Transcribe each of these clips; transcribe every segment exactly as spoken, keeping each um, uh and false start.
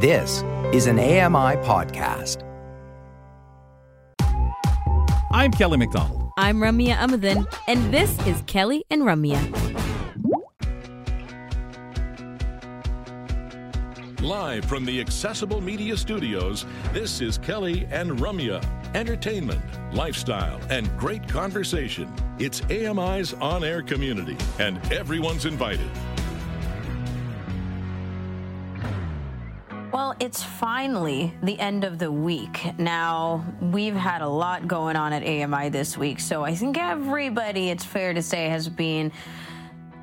This is an A M I podcast. I'm Kelly McDonald. I'm Ramya Amathan, and this is Kelly and Ramya. Live from the Accessible Media Studios, this is Kelly and Ramya. Entertainment, lifestyle, and great conversation. It's A M I's on-air community, and everyone's invited. Well, it's finally the end of the week. Now, we've had a lot going on at A M I this week, so I think everybody, it's fair to say, has been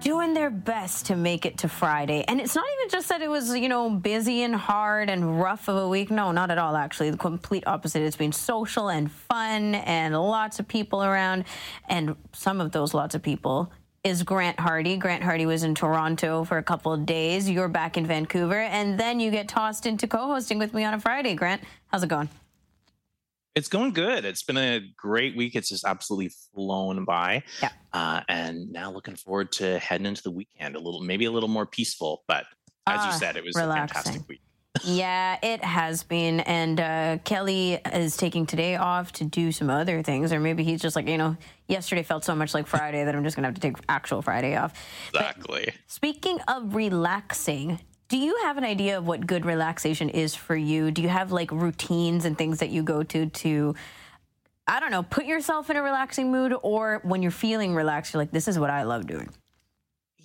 doing their best to make it to Friday. And it's not even just that it was, you know, busy and hard and rough of a week. No, not at all, actually. The complete opposite. It's been social and fun and lots of people around. And some of those lots of people is Grant Hardy. Grant Hardy was in Toronto for a couple of days. You're back in Vancouver, and then you get tossed into co-hosting with me on a Friday. Grant, how's it going? It's going good. It's been a great week. It's just absolutely flown by. Yeah. Uh, and now looking forward to heading into the weekend a little, maybe a little more peaceful. But as uh, you said, it was relaxing. A fantastic week. Yeah, it has been. And uh, Kelly is taking today off to do some other things. Or maybe he's just like, you know, yesterday felt so much like Friday that I'm just going to have to take actual Friday off. Exactly. But speaking of relaxing, do you have an idea of what good relaxation is for you? Do you have like routines and things that you go to to, I don't know, put yourself in a relaxing mood? Or when you're feeling relaxed, you're like, this is what I love doing.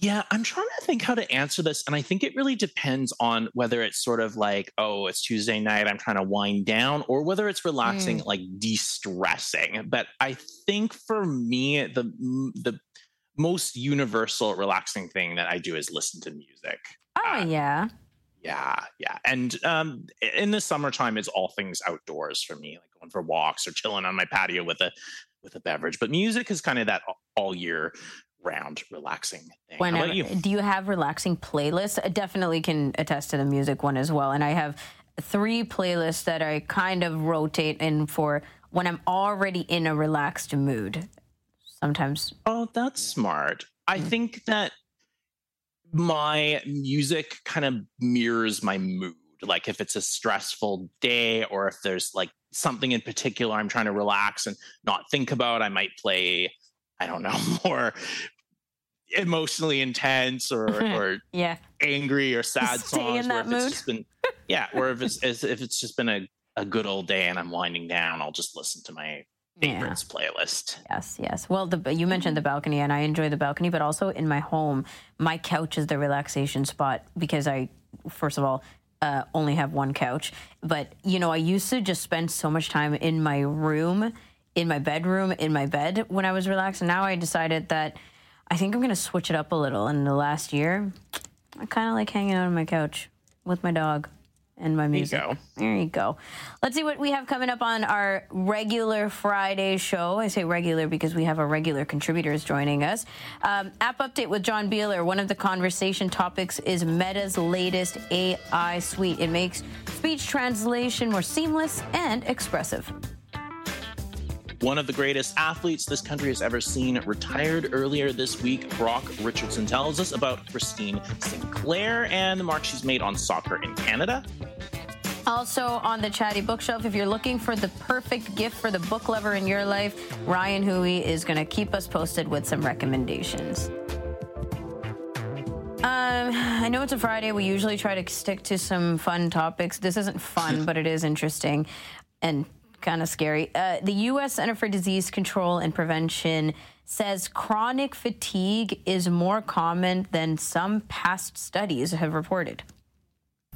Yeah, I'm trying to think how to answer this. And I think it really depends on whether it's sort of like, oh, it's Tuesday night, I'm trying to wind down, or whether it's relaxing, mm. like de-stressing. But I think for me, the the most universal relaxing thing that I do is listen to music. Oh, uh, yeah. Yeah, yeah. And um, in the summertime, it's all things outdoors for me, like going for walks or chilling on my patio with a with a beverage. But music is kind of that all year round relaxing thing. Whenever, how about you? Do you have relaxing playlists? I definitely can attest to the music one as well. And I have three playlists that I kind of rotate in for when I'm already in a relaxed mood sometimes. Oh, that's smart. I mm-hmm. think that my music kind of mirrors my mood. Like if it's a stressful day or if there's like something in particular I'm trying to relax and not think about, I might play, I don't know, more emotionally intense or, or yeah. angry or sad Stay songs. In that or if it's just been, yeah, or if it's if it's just been a, a good old day and I'm winding down, I'll just listen to my favorites yeah. playlist. Yes, yes. Well, the, you mentioned the balcony, and I enjoy the balcony, but also in my home, my couch is the relaxation spot because I, first of all, uh, only have one couch. But, you know, I used to just spend so much time in my room, in my bedroom, in my bed when I was relaxed. And now I decided that I think I'm going to switch it up a little. And the last year, I kind of like hanging out on my couch with my dog and my music. There you go. There you go. Let's see what we have coming up on our regular Friday show. I say regular because we have our regular contributors joining us. Um, app update with John Biehler. One of the conversation topics is Meta's latest A I suite. It makes speech translation more seamless and expressive. One of the greatest athletes this country has ever seen retired earlier this week. Brock Richardson tells us about Christine Sinclair and the mark she's made on soccer in Canada. Also on the Chatty Bookshelf, if you're looking for the perfect gift for the book lover in your life, Ryan Hooey is going to keep us posted with some recommendations. Um, I know it's a Friday. We usually try to stick to some fun topics. This isn't fun, but it is interesting and kind of scary. Uh, the U S Center for Disease Control and Prevention says chronic fatigue is more common than some past studies have reported.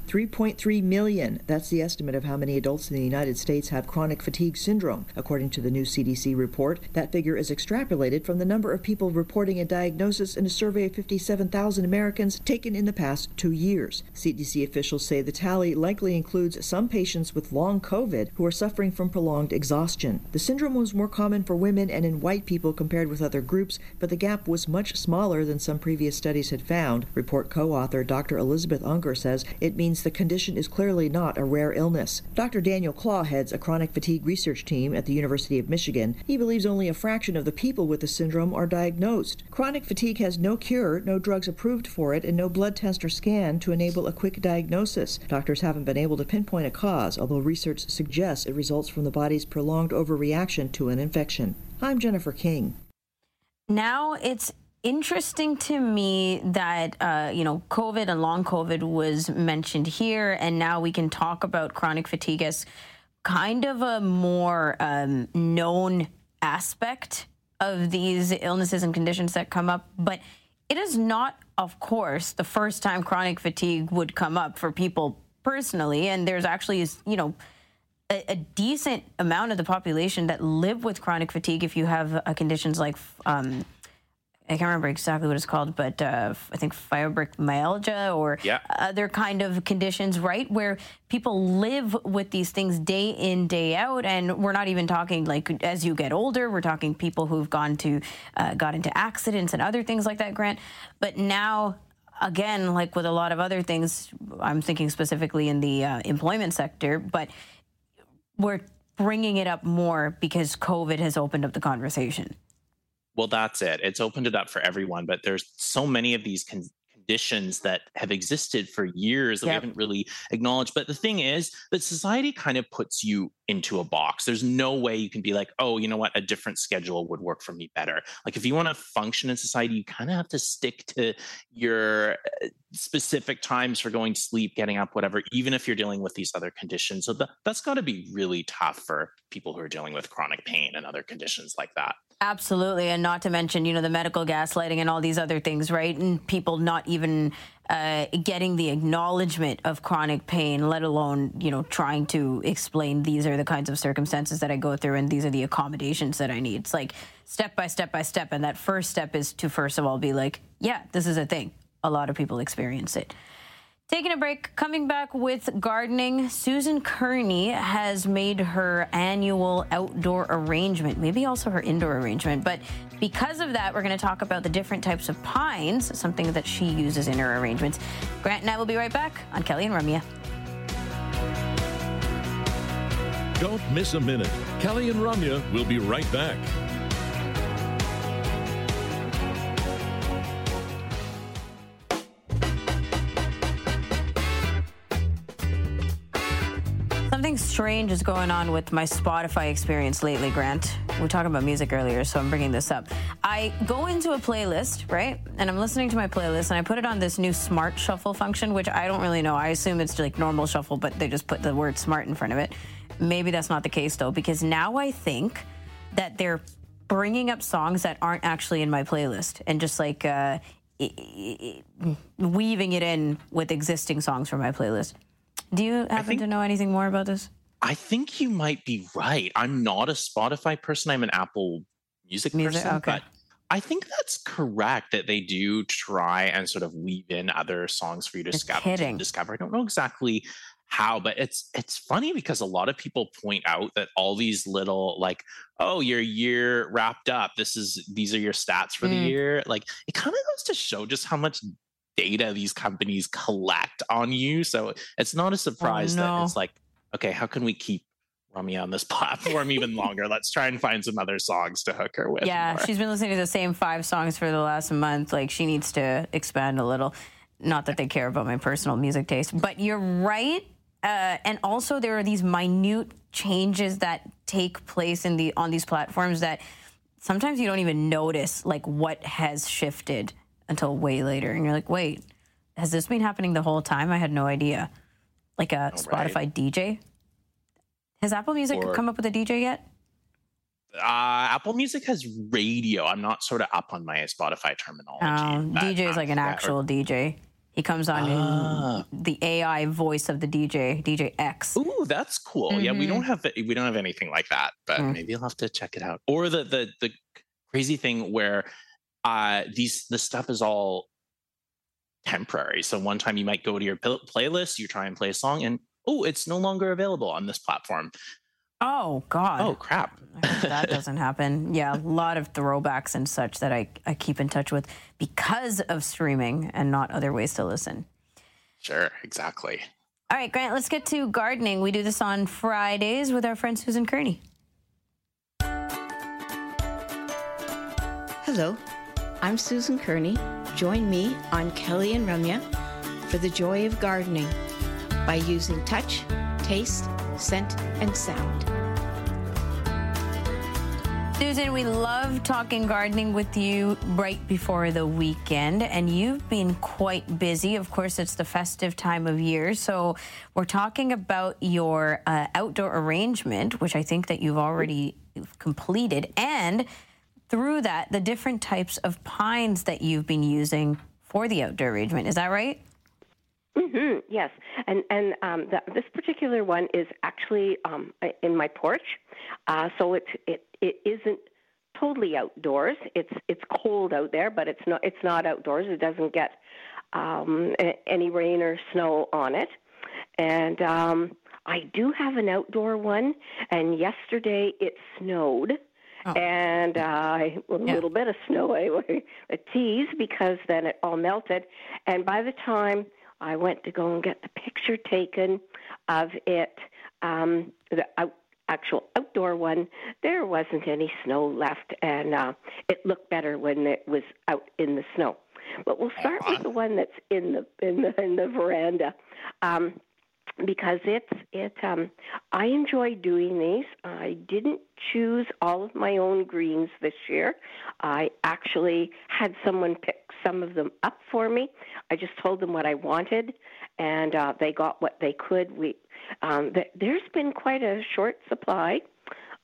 three point three million, that's the estimate of how many adults in the United States have chronic fatigue syndrome, according to the new C D C report. That figure is extrapolated from the number of people reporting a diagnosis in a survey of fifty-seven thousand Americans taken in the past two years. C D C officials say the tally likely includes some patients with long COVID who are suffering from prolonged exhaustion. The syndrome was more common for women and in white people compared with other groups, but the gap was much smaller than some previous studies had found. Report co-author Doctor Elizabeth Unger says it means the condition is clearly not a rare illness. Doctor Daniel Claw heads a chronic fatigue research team at the University of Michigan. He believes only a fraction of the people with the syndrome are diagnosed. Chronic fatigue has no cure, no drugs approved for it, and no blood test or scan to enable a quick diagnosis. Doctors haven't been able to pinpoint a cause, although research suggests it results from the body's prolonged overreaction to an infection. I'm Jennifer King. Now it's interesting to me that, uh, you know, COVID and long COVID was mentioned here, and now we can talk about chronic fatigue as kind of a more um, known aspect of these illnesses and conditions that come up. But it is not, of course, the first time chronic fatigue would come up for people personally, and there's actually, you know, a, a decent amount of the population that live with chronic fatigue if you have uh, conditions like um, I can't remember exactly what it's called, but uh, I think fibromyalgia or yeah. other kind of conditions, right, where people live with these things day in, day out. And we're not even talking, like, as you get older, we're talking people who've gone to, uh, got into accidents and other things like that, Grant. But now, again, like with a lot of other things, I'm thinking specifically in the uh, employment sector, but we're bringing it up more because COVID has opened up the conversation. Well, that's it. It's opened it up for everyone, but there's so many of these con- conditions that have existed for years that yep. we haven't really acknowledged. But the thing is that society kind of puts you into a box. There's no way you can be like, oh, you know what, a different schedule would work for me better. Like, if you want to function in society, you kind of have to stick to your specific times for going to sleep, getting up, whatever, even if you're dealing with these other conditions. So th- that's got to be really tough for people who are dealing with chronic pain and other conditions like that. Absolutely. And not to mention, you know, the medical gaslighting and all these other things, right? And people not even uh, getting the acknowledgement of chronic pain, let alone, you know, trying to explain these are the kinds of circumstances that I go through and these are the accommodations that I need. It's like step by step by step. And that first step is to, first of all, be like, yeah, this is a thing. A lot of people experience it. Taking a break, coming back with gardening. Susan Kearney has made her annual outdoor arrangement, maybe also her indoor arrangement. But because of that, we're going to talk about the different types of pines, something that she uses in her arrangements. Grant and I will be right back on Kelly and Ramya. Don't miss a minute. Kelly and Ramya will be right back. Something strange is going on with my Spotify experience lately, Grant. We were talking about music earlier, so I'm bringing this up. I go into a playlist, right? And I'm listening to my playlist, and I put it on this new smart shuffle function, which I don't really know. I assume it's like normal shuffle, but they just put the word smart in front of it. Maybe that's not the case, though, because now I think that they're bringing up songs that aren't actually in my playlist and just like uh, weaving it in with existing songs from my playlist. Do you happen I think, to know anything more about this? I think you might be right. I'm not a Spotify person. I'm an Apple Music, music person. Okay. But I think that's correct that they do try and sort of weave in other songs for you to discover, to discover. I don't know exactly how, but it's it's funny because a lot of people point out that all these little, like, oh, your year wrapped up. This is These are your stats for mm. the year. Like, it kind of goes to show just how much data these companies collect on you. So it's not a surprise oh, no. that it's like, okay, how can we keep Ramya on this platform even longer? Let's try and find some other songs to hook her with. Yeah, more. She's been listening to the same five songs for the last month. Like, she needs to expand a little. Not that they care about my personal music taste, but you're right. Uh, and also there are these minute changes that take place in the on these platforms that sometimes you don't even notice, like, what has shifted until way later. And you're like, wait, has this been happening the whole time? I had no idea. Like a oh, Spotify right. D J? Has Apple Music or, come up with a D J yet? Uh, Apple Music has radio. I'm not sort of up on my Spotify terminology. Um, D J is like an actual or, D J. He comes on uh, in the A I voice of the D J, D J X. Ooh, that's cool. Mm-hmm. Yeah, we don't have we don't have anything like that, but mm. maybe I'll have to check it out. Or the the the crazy thing where Uh, these the stuff is all temporary. So one time you might go to your pl- playlist, you try and play a song, and oh, it's no longer available on this platform. Oh God! Oh crap! I hope that doesn't happen. Yeah, a lot of throwbacks and such that I I keep in touch with because of streaming and not other ways to listen. Sure, exactly. All right, Grant, let's get to gardening. We do this on Fridays with our friend Susan Kearney. Hello, I'm Susan Kearney. Join me on Kelly and Ramya for the joy of gardening by using touch, taste, scent, and sound. Susan, we love talking gardening with you right before the weekend, and you've been quite busy. Of course, it's the festive time of year, so we're talking about your uh, outdoor arrangement, which I think that you've already completed, and through that, the different types of pines that you've been using for the outdoor arrangement. Is that right? Mm-hmm. Yes, and and um, the, this particular one is actually um, in my porch, uh, so it it it isn't totally outdoors. It's it's cold out there, but it's not it's not outdoors. It doesn't get um, any rain or snow on it, and um, I do have an outdoor one. And yesterday it snowed, oh. and uh, a yeah. little bit of snow, anyway, a tease, because then it all melted, and by the time I went to go and get the picture taken of it, um, the out, actual outdoor one, there wasn't any snow left, and uh, it looked better when it was out in the snow. But we'll start with the one that's in the in the, in the veranda, um, because it's it. Um, I enjoy doing these. I didn't choose all of my own greens this year. I actually had someone pick some of them up for me. I just told them what I wanted, and uh, they got what they could. We um, th- there's been quite a short supply.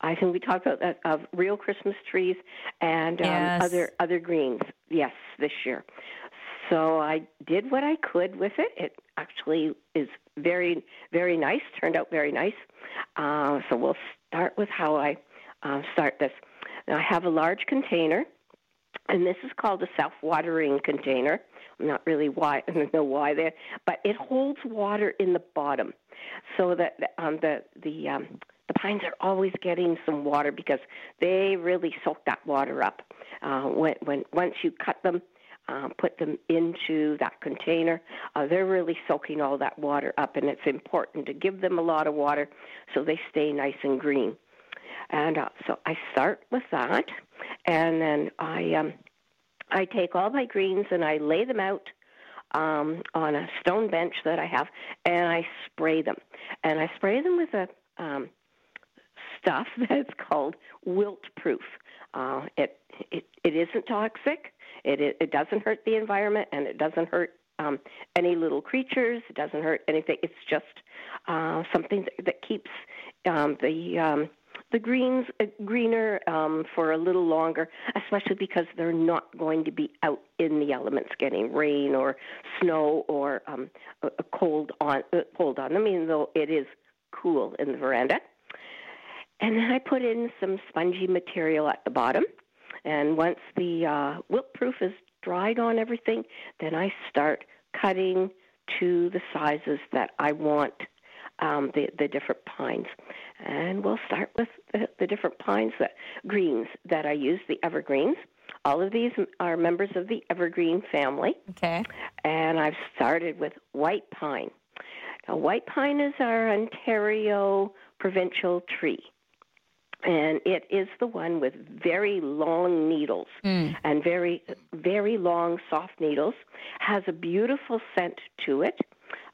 I think we talked about that, of real Christmas trees and um, yes. other other greens. Yes, this year. So I did what I could with it. It actually is very, very nice. Turned out very nice. Uh, so we'll start with how I uh, start this. Now I have a large container, and this is called a self-watering container. I'm not really why I don't know why there, but it holds water in the bottom, so that um, the the um, the pines are always getting some water because they really soak that water up. Uh, when when once you cut them. Um, put them into that container. Uh, they're really soaking all that water up, and it's important to give them a lot of water so they stay nice and green. And uh, so I start with that, and then I um, I take all my greens and I lay them out um, on a stone bench that I have, and I spray them. And I spray them with a um, stuff that's called wilt-proof. Uh, it, it it isn't toxic. It, it it doesn't hurt the environment, and it doesn't hurt um, any little creatures. It doesn't hurt anything. It's just uh, something that, that keeps um, the um, the greens uh, greener um, for a little longer, especially because they're not going to be out in the elements getting rain or snow or um, a, a cold on uh, cold on them. Even though it is cool in the veranda, and then I put in some spongy material at the bottom. And once the uh, wilt-proof is dried on everything, then I start cutting to the sizes that I want um, the, the different pines. And we'll start with the, the different pines, that greens that I use, the evergreens. All of these are members of the evergreen family. Okay. And I've started with white pine. Now, white pine is our Ontario provincial tree. And it is the one with very long needles mm. and very, very long, soft needles. Has a beautiful scent to it.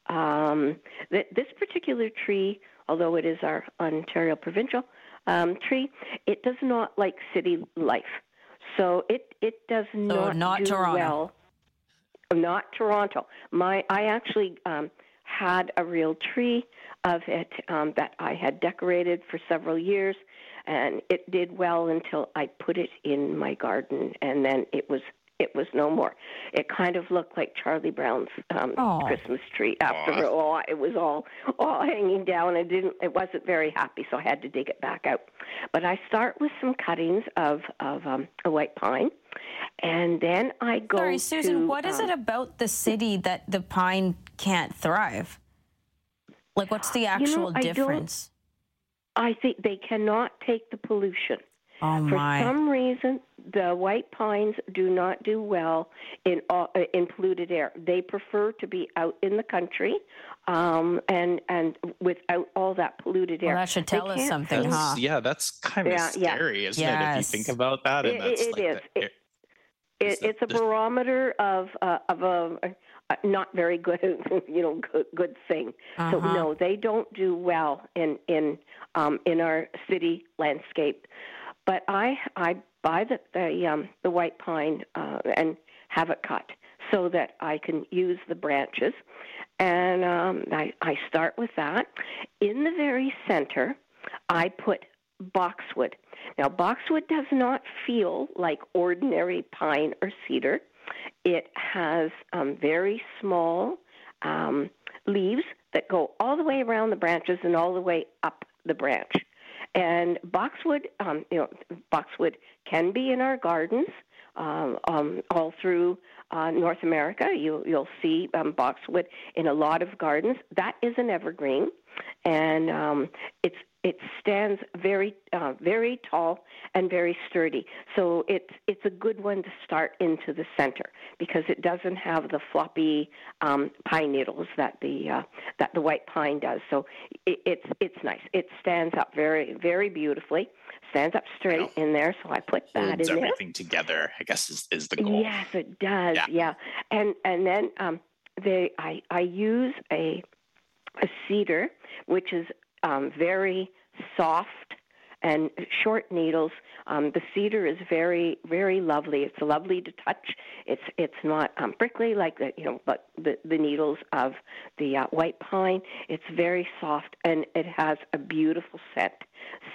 Um, th- this particular tree, although it is our Ontario provincial um, tree, it does not like city life. So it, it does so not, not do Toronto. well. Not Toronto. My I actually um, had a real tree of it um, that I had decorated for several years. And it did well until I put it in my garden, and then it was it was no more. It kind of looked like Charlie Brown's um, Christmas tree after all. It was all all hanging down, and didn't it wasn't very happy, so I had to dig it back out. But I start with some cuttings of of um, a white pine, and then I go. Sorry, Susan. To, what is um, it about the city that the pine can't thrive? Like, what's the actual you know, difference? I think they cannot take the pollution. Oh my. For some reason, the white pines do not do well in all, uh, in polluted air. They prefer to be out in the country, um, and and without all that polluted air. Well, that should tell us something, huh? Yeah, that's kind of yeah, scary, yeah. isn't yes. it? If you think about that, and that's it, it, like is. The, it, it, the, it's a barometer of uh, of a. a Uh, not very good, you know, good, good thing. Uh-huh. So no, they don't do well in in um, in our city landscape. But I I buy the the, um, the white pine uh, and have it cut so that I can use the branches, and um, I I start with that. In the very center, I put boxwood. Now boxwood does not feel like ordinary pine or cedar. It has um, very small um, leaves that go all the way around the branches and all the way up the branch. And boxwood, um, you know, boxwood can be in our gardens um, um, all through uh, North America. You, you'll see um, boxwood in a lot of gardens. That is an evergreen, and um, it's it stands very, uh, very tall and very sturdy. So it's it's a good one to start into the center because it doesn't have the floppy um, pine needles that the uh, that the white pine does. So it, it's it's nice. It stands up very, very beautifully. Stands up straight in there. So I put that in there. Holds everything together, I guess, is, is the goal. Yes, it does. Yeah, yeah. and and then um, they I I use a a cedar, which is um, very soft and short needles. Um, the cedar is very, very lovely. It's lovely to touch. It's it's not um, prickly like the you know, but the, the needles of the uh, white pine. It's very soft and it has a beautiful scent.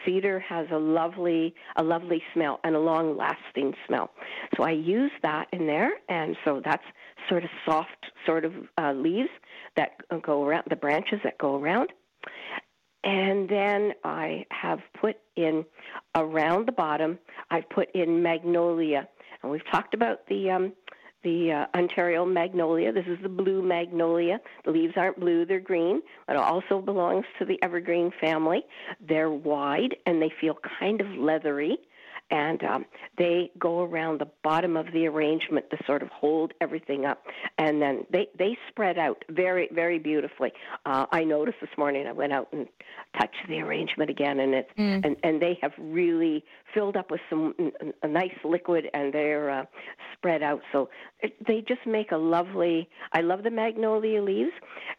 Cedar has a lovely, a lovely smell and a long-lasting smell. So I use that in there, and so that's sort of soft, sort of uh, leaves that go around the branches that go around. And then I have put in, around the bottom, I've put in magnolia. And we've talked about the um, the uh, Ontario magnolia. This is the blue magnolia. The leaves aren't blue, they're green. It also belongs to the evergreen family. They're wide, and they feel kind of leathery. And um, they go around the bottom of the arrangement to sort of hold everything up. And then they, they spread out very, very beautifully. Uh, I noticed this morning I went out and touched the arrangement again, and it's mm. and, and they have really filled up with some a nice liquid, and they're uh, spread out. So it, they just make a lovely, I love the magnolia leaves.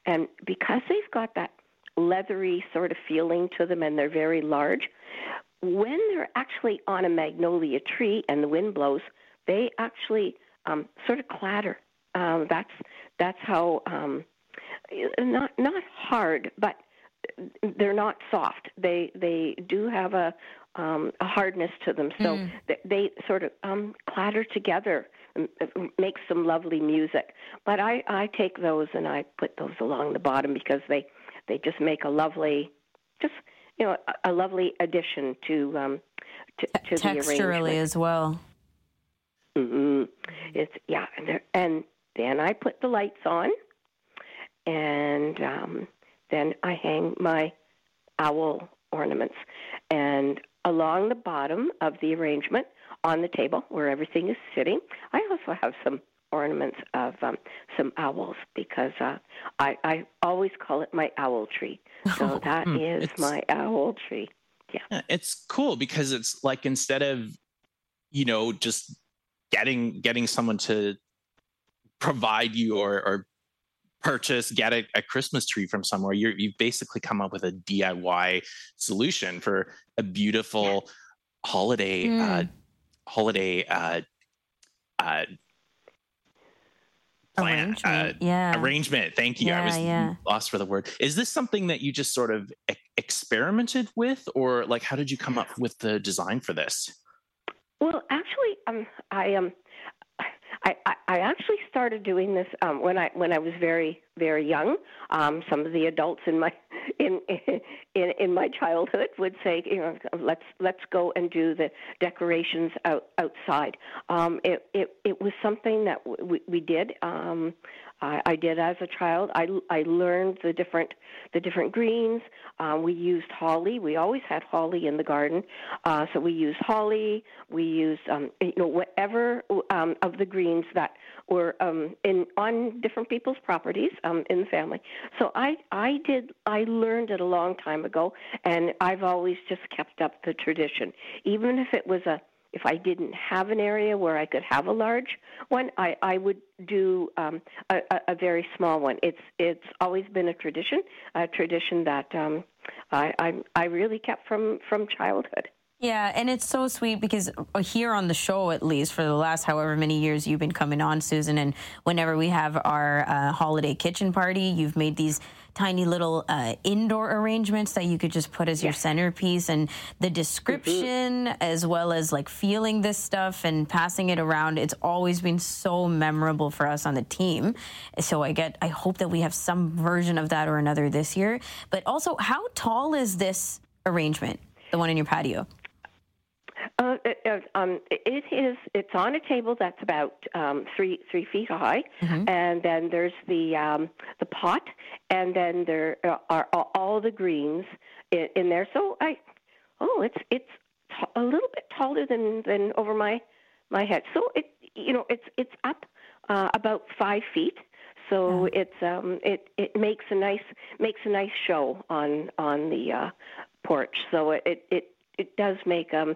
And because they've got that leathery sort of feeling to them, and they're very large, when they're actually on a magnolia tree and the wind blows, they actually um, sort of clatter. Um, that's that's how um, not not hard, but they're not soft. They they do have a, um, a hardness to them, so mm. they, they sort of um, clatter together, and make some lovely music. But I, I take those and I put those along the bottom because they they just make a lovely just. You know, a, a lovely addition to um, to, to the arrangement. Texturally as well. Mm-hmm. It's yeah, and, and then I put the lights on, and um, then I hang my owl ornaments, and along the bottom of the arrangement on the table where everything is sitting, I also have some ornaments of um, some owls because uh, I, I always call it my owl tree. So that oh, is my owl tree. Yeah. yeah. It's cool because it's like, instead of, you know, just getting, getting someone to provide you or, or purchase, get a, a Christmas tree from somewhere, you're, you've basically come up with a D I Y solution for a beautiful yeah. holiday, mm. uh, holiday, uh, uh, Plan, arrangement. Uh, yeah. arrangement. Thank you. Yeah, I was yeah. lost for the word. Is this something that you just sort of e- experimented with, or like, how did you come up with the design for this? Well, actually, um, I um, I, I, I actually started doing this um, when I when I was very very young. Um, some of the adults in my in in in my childhood would say, you know, let's let's go and do the decorations out, outside. Um, it, it it was something that we, we did. Um, I, I did as a child. I, I learned the different the different greens. Uh, we used holly. We always had holly in the garden, uh, so we used holly. We used um, you know whatever um, of the greens that were um, in on different people's properties um, in the family. So I I did I learned it a long time ago, and I've always just kept up the tradition, even if it was a If I didn't have an area where I could have a large one, I, I would do um, a, a very small one. It's it's always been a tradition, a tradition that um, I, I I really kept from, from childhood. Yeah, and it's so sweet because here on the show, at least, for the last however many years you've been coming on, Susan, and whenever we have our uh, holiday kitchen party, you've made these tiny little uh, indoor arrangements that you could just put as your centerpiece, and the description mm-hmm. as well as like feeling this stuff and passing it around. It's always been so memorable for us on the team. So I get, I hope that we have some version of that or another this year. But also, how tall is this arrangement, the one in your patio? Uh, it, um, it is. It's on a table that's about um, three three feet high, mm-hmm. and then there's the um, the pot, and then there are all the greens in, in there. So I, oh, it's it's t- a little bit taller than, than over my my head. So it you know it's it's up uh, about five feet. So yeah. it's um it, it makes a nice makes a nice show on on the uh, porch. So it it. it It does make um,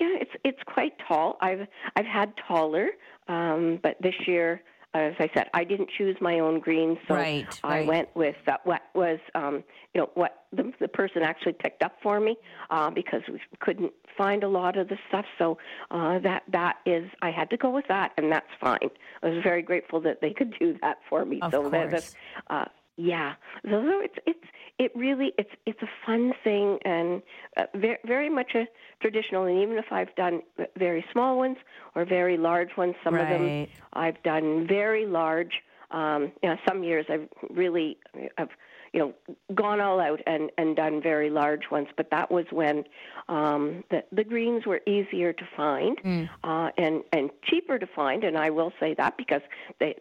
yeah, it's it's quite tall. I've I've had taller, um, but this year, as I said, I didn't choose my own greens, so right, right. I went with uh, what was um, you know what the, the person actually picked up for me uh, because we couldn't find a lot of the stuff. So uh, that that is I had to go with that, and that's fine. I was very grateful that they could do that for me. Of so course. That, that, uh, Yeah, so it's it's it really it's it's a fun thing and uh, very very much a traditional. And even if I've done very small ones or very large ones, some right. of them I've done very large. Um, you know, some years I've really I've you know gone all out and, and done very large ones. But that was when um, the the greens were easier to find mm. uh, and and cheaper to find. And I will say that because they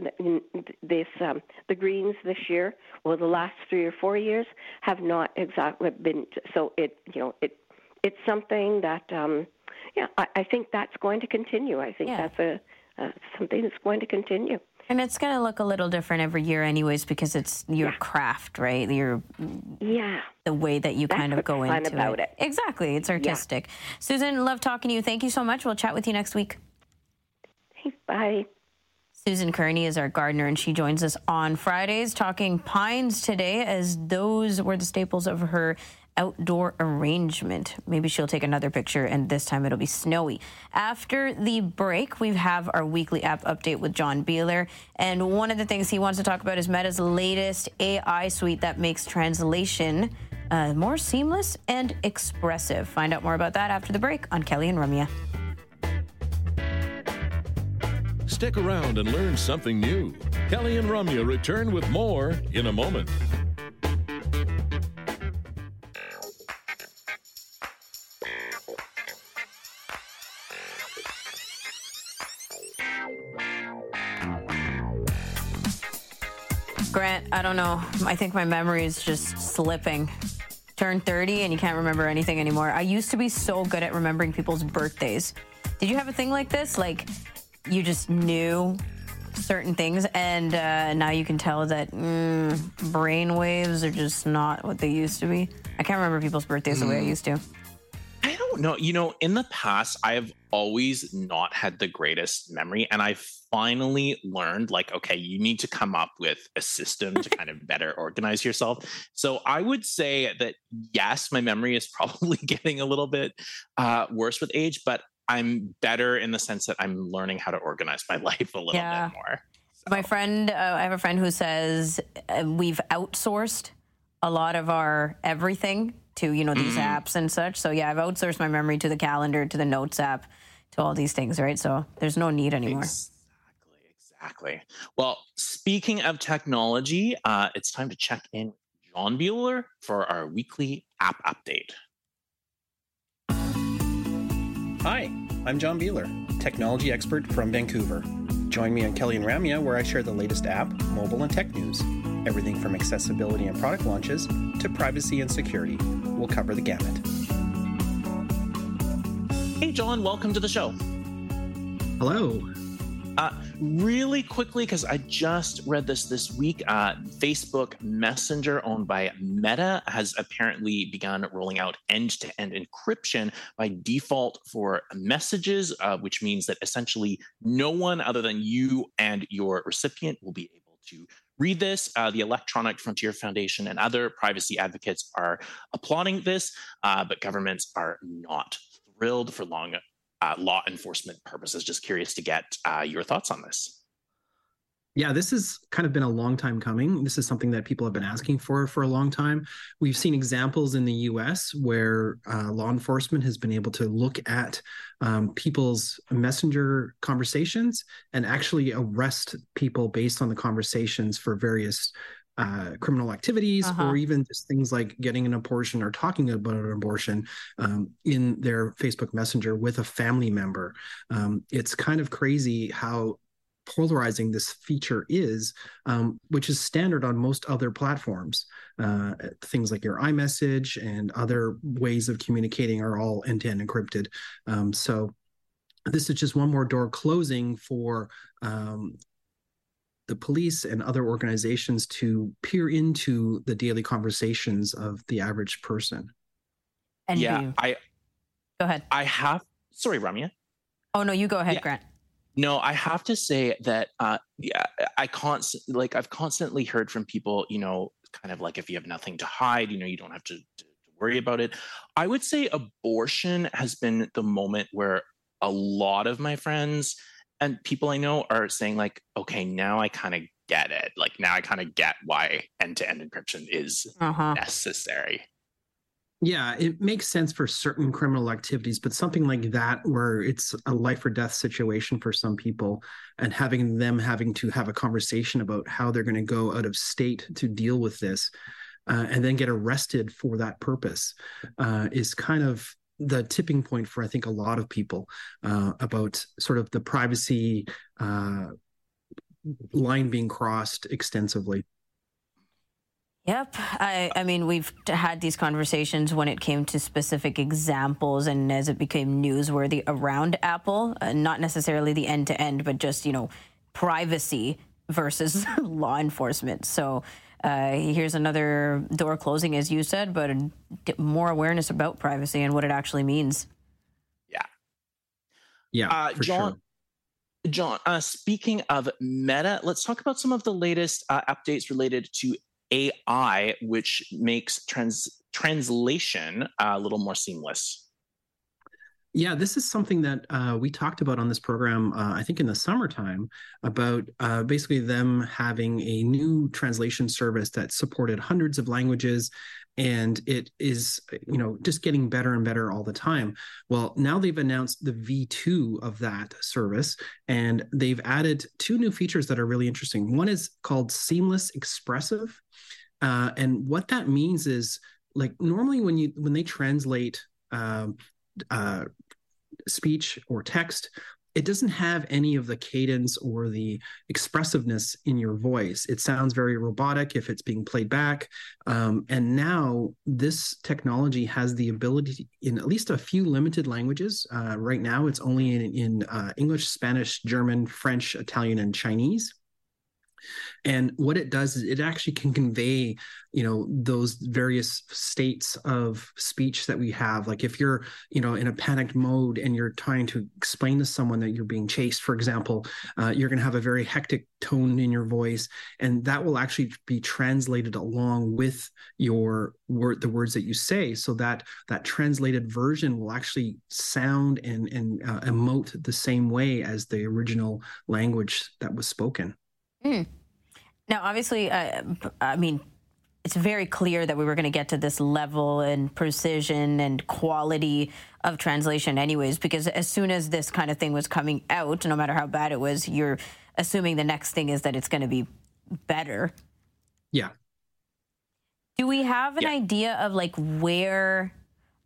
this um, the greens this year, well, the last three or four years have not exactly been. So it you know it it's something that um, yeah I, I think that's going to continue. I think yeah. that's a uh, something that's going to continue. And it's going to look a little different every year anyways because it's your yeah. craft, right? Your yeah. the way that you That's kind of go fun into about it. it. Exactly. It's artistic. Yeah. Susan, love talking to you. Thank you so much. We'll chat with you next week. Hey, bye. Susan Kearney is our gardener, and she joins us on Fridays talking pines today as those were the staples of her outdoor arrangement. Maybe she'll take another picture, and this time it'll be snowy. After the break, we have our weekly app update with John Biehler, and one of the things he wants to talk about is Meta's latest A I suite that makes translation uh, more seamless and expressive. Find out more about that after the break on Kelly and Ramya. Stick around and learn something new. Kelly and Ramya return with more in a moment. Grant, I don't know. I think my memory is just slipping. Turned thirty and you can't remember anything anymore. I used to be so good at remembering people's birthdays. Did you have a thing like this? Like, you just knew certain things, and uh, now you can tell that mm, brain waves are just not what they used to be. I can't remember people's birthdays mm. the way I used to. I don't know. You know, in the past, I have always not had the greatest memory, and I've finally learned, like, okay, you need to come up with a system to kind of better organize yourself. So I would say that, yes, my memory is probably getting a little bit uh, worse with age, but I'm better in the sense that I'm learning how to organize my life a little yeah. bit more. So. My friend, uh, I have a friend who says uh, we've outsourced a lot of our everything to, you know, these mm. apps and such. So yeah, I've outsourced my memory to the calendar, to the notes app, to all these things, right? So there's no need anymore. Thanks. Exactly. Well, speaking of technology, uh, it's time to check in with John Biehler for our weekly app update. Hi, I'm John Biehler, technology expert from Vancouver. Join me on Kelly and Ramya, where I share the latest app, mobile, and tech news. Everything from accessibility and product launches to privacy and security. We'll cover the gamut. Hey, John, welcome to the show. Hello. Uh, really quickly, because I just read this this week, uh, Facebook Messenger, owned by Meta, has apparently begun rolling out end-to-end encryption by default for messages, uh, which means that essentially no one other than you and your recipient will be able to read this. Uh, the Electronic Frontier Foundation and other privacy advocates are applauding this, uh, but governments are not thrilled for long Uh, law enforcement purposes. Just curious to get uh, your thoughts on this. Yeah, this has kind of been a long time coming. This is something that people have been asking for for a long time. We've seen examples in the U S where uh, law enforcement has been able to look at um, people's messenger conversations and actually arrest people based on the conversations for various Uh, criminal activities, uh-huh. or even just things like getting an abortion or talking about an abortion um, in their Facebook Messenger with a family member. Um, it's kind of crazy how polarizing this feature is, um, which is standard on most other platforms. Uh, things like your iMessage and other ways of communicating are all end-to-end encrypted. Um, so this is just one more door closing for um the police and other organizations to peer into the daily conversations of the average person. And yeah, you. I go ahead. I have, sorry, Ramya. Oh no, you go ahead, yeah. Grant. No, I have to say that uh, yeah, I const like I've constantly heard from people, you know, kind of like if you have nothing to hide, you know, you don't have to, to, to worry about it. I would say abortion has been the moment where a lot of my friends and people I know are saying like, okay, now I kind of get it. Like now I kind of get why end-to-end encryption is uh-huh. necessary. Yeah, it makes sense for certain criminal activities, but something like that where it's a life or death situation for some people and having them having to have a conversation about how they're going to go out of state to deal with this uh, and then get arrested for that purpose uh, is kind of the tipping point for, I think, a lot of people uh, about sort of the privacy uh, line being crossed extensively. Yep. I, I mean, we've had these conversations when it came to specific examples and as it became newsworthy around Apple, uh, not necessarily the end-to-end, but just, you know, privacy versus law enforcement. So Uh, here's another door closing, as you said, but more awareness about privacy and what it actually means. Yeah. Yeah, uh, for John, sure. John, uh, speaking of Meta, let's talk about some of the latest uh, updates related to A I, which makes trans- translation uh, a little more seamless. Yeah, this is something that uh, we talked about on this program, uh, I think in the summertime, about uh, basically them having a new translation service that supported hundreds of languages, and it is, you know, just getting better and better all the time. Well, now they've announced the V two of that service, and they've added two new features that are really interesting. One is called Seamless Expressive, uh, and what that means is, like, normally when you when they translate um, uh, speech or text, it doesn't have any of the cadence or the expressiveness in your voice. It sounds very robotic if it's being played back. Um, and now this technology has the ability in at least a few limited languages. Uh, right now, it's only in, in uh, English, Spanish, German, French, Italian, and Chinese. And what it does is it actually can convey, you know, those various states of speech that we have. Like if you're, you know, in a panicked mode and you're trying to explain to someone that you're being chased, for example, uh, you're going to have a very hectic tone in your voice, and that will actually be translated along with your word, the words that you say, so that that translated version will actually sound and and uh, emote the same way as the original language that was spoken. Mm. Now, obviously, uh, I mean, it's very clear that we were going to get to this level and precision and quality of translation anyways, because as soon as this kind of thing was coming out, no matter how bad it was, you're assuming the next thing is that it's going to be better. Yeah. Do we have an yeah. idea of like where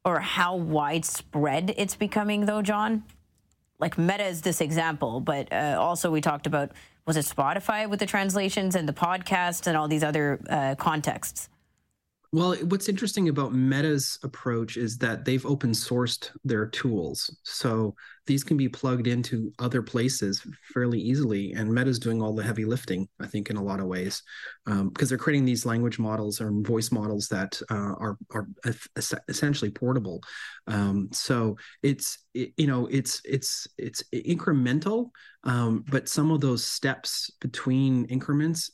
or how widespread it's becoming, though, John? like Meta is this example, but uh, also we talked about, was it Spotify with the translations and the podcasts and all these other uh, contexts? Well, what's interesting about Meta's approach is that they've open sourced their tools. So these can be plugged into other places fairly easily. And Meta's doing all the heavy lifting, I think, in a lot of ways, um, because they're creating these language models or voice models that uh, are are essentially portable. Um, so it's, it, you know, it's it's it's incremental, um, but some of those steps between increments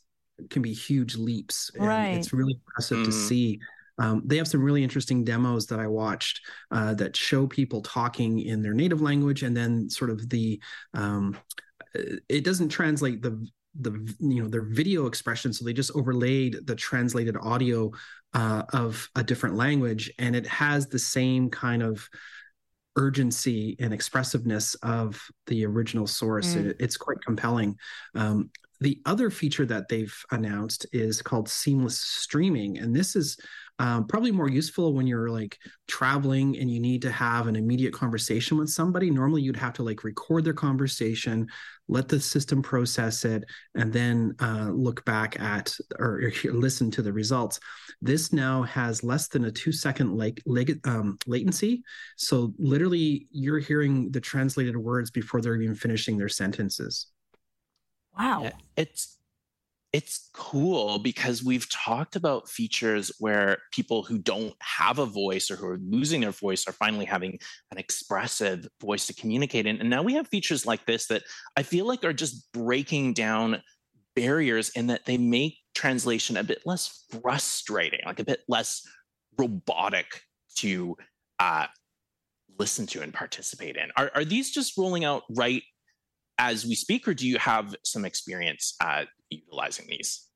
can be huge leaps. And right. It's really impressive mm. to see. Um, they have some really interesting demos that I watched uh, that show people talking in their native language, and then sort of the, um, it doesn't translate the, the, you know, their video expression. So they just overlaid the translated audio uh, of a different language, and it has the same kind of urgency and expressiveness of the original source. Mm. It, it's quite compelling. Um, The other feature that they've announced is called Seamless Streaming. And this is um, probably more useful when you're like traveling and you need to have an immediate conversation with somebody. Normally you'd have to like record their conversation, let the system process it, and then uh, look back at or, or listen to the results. This now has less than a two second like leg, um, latency. So literally you're hearing the translated words before they're even finishing their sentences. Wow. Yeah, it's it's cool because we've talked about features where people who don't have a voice or who are losing their voice are finally having an expressive voice to communicate in. And now we have features like this that I feel like are just breaking down barriers in that they make translation a bit less frustrating, like a bit less robotic to uh, listen to and participate in. Are, are these just rolling out right as we speak, or do you have some experience uh, utilizing these?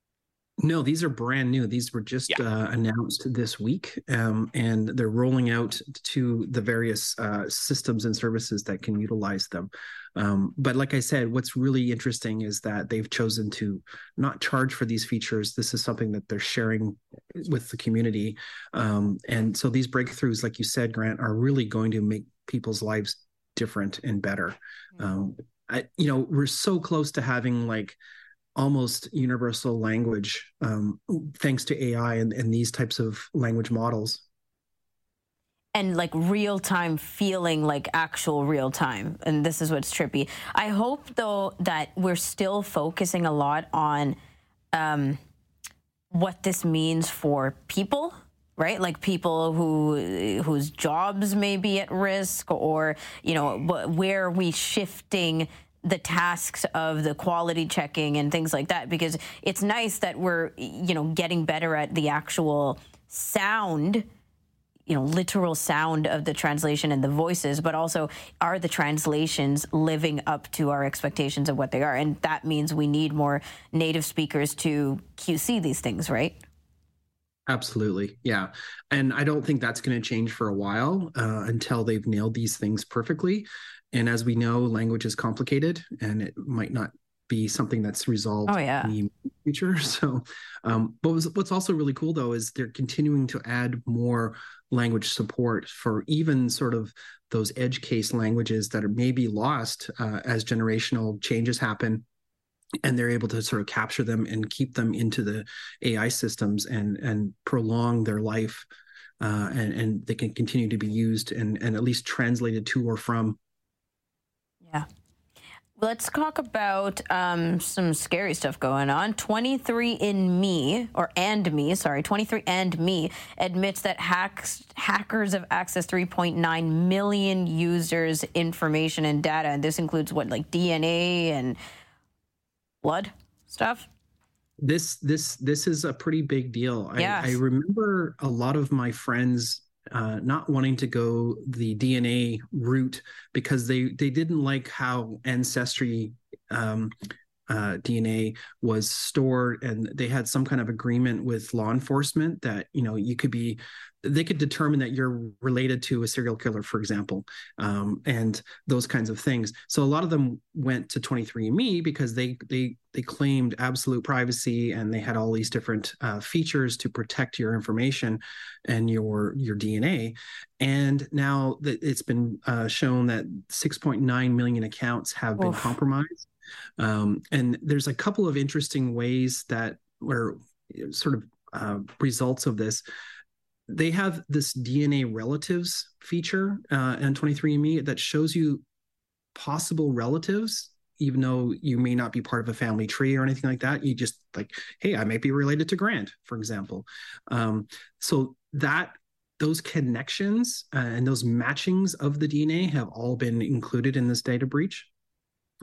No, these are brand new. These were just yeah. uh, announced this week, um, and they're rolling out to the various uh, systems and services that can utilize them. Um, but like I said, what's really interesting is that they've chosen to not charge for these features. This is something that they're sharing with the community. Um, and so these breakthroughs, like you said, Grant, are really going to make people's lives different and better. Mm-hmm. Um, I, you know, we're so close to having like almost universal language, um, thanks to A I and, and these types of language models. And like real time feeling like actual real time. And this is what's trippy. I hope, though, that we're still focusing a lot on um, what this means for people. Right? Like people who whose jobs may be at risk, or, you know, where are we shifting the tasks of the quality checking and things like that? Because it's nice that we're, you know, getting better at the actual sound, you know, literal sound of the translation and the voices, but also are the translations living up to our expectations of what they are? And that means we need more native speakers to Q C these things, right? Absolutely. Yeah. And I don't think that's going to change for a while uh, until they've nailed these things perfectly. And as we know, language is complicated and it might not be something that's resolved oh, yeah. in the future. So, um, but what's also really cool, though, is they're continuing to add more language support for even sort of those edge case languages that are maybe lost uh, as generational changes happen. And they're able to sort of capture them and keep them into the A I systems and and prolong their life, uh, and, and they can continue to be used and, and at least translated to or from. Yeah. Let's talk about um, some scary stuff going on. twenty-three and me, or and me, sorry, twenty-three and me admits that hacks, hackers have accessed three point nine million users' information and data. And this includes what, like D N A and blood stuff? This this this is a pretty big deal. Yes. I, I remember a lot of my friends uh, not wanting to go the D N A route because they, they didn't like how Ancestry um, uh, D N A was stored, and they had some kind of agreement with law enforcement that, you know, you could be, they could determine that you're related to a serial killer, for example, um, and those kinds of things. So a lot of them went to twenty-three and me because they they they claimed absolute privacy, and they had all these different uh, features to protect your information and your your D N A. And now that it's been uh, shown that six point nine million accounts have been Oof. compromised. Um, and there's a couple of interesting ways that were sort of uh, results of this. They have this D N A relatives feature uh, on twenty-three and me that shows you possible relatives, even though you may not be part of a family tree or anything like that. You just like, hey, I might be related to Grant, for example. Um, so that those connections uh, and those matchings of the D N A have all been included in this data breach.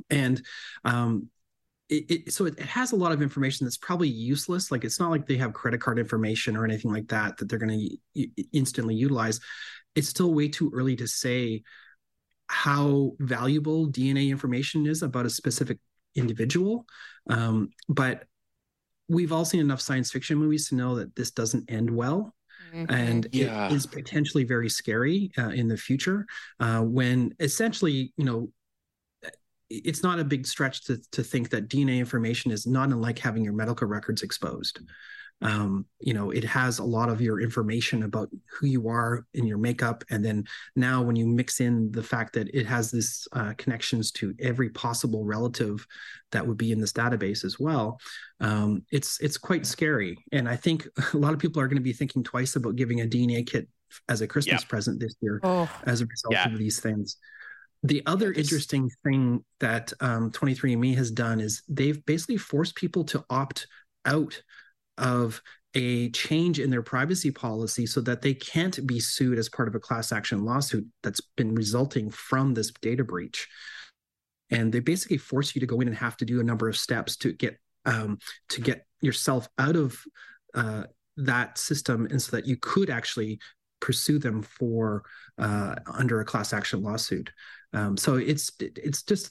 And um, it, it, so it has a lot of information that's probably useless. Like, it's not like they have credit card information or anything like that that they're going to y- instantly utilize. It's still way too early to say how valuable D N A information is about a specific individual. Um, but we've all seen enough science fiction movies to know that this doesn't end well. Mm-hmm. And yeah. it is potentially very scary uh, in the future uh, when essentially, you know, it's not a big stretch to, to think that D N A information is not unlike having your medical records exposed. Um, you know, it has a lot of your information about who you are in your makeup. And then now when you mix in the fact that it has this uh, connections to every possible relative that would be in this database as well, um, it's, it's quite scary. And I think a lot of people are going to be thinking twice about giving a D N A kit as a Christmas yeah. present this year oh. as a result yeah. of these things. The other interesting thing that um, twenty-three and me has done is they've basically forced people to opt out of a change in their privacy policy so that they can't be sued as part of a class action lawsuit that's been resulting from this data breach. And they basically force you to go in and have to do a number of steps to get um, to get yourself out of uh, that system, and so that you could actually pursue them for uh, under a class action lawsuit. Um, so it's it's just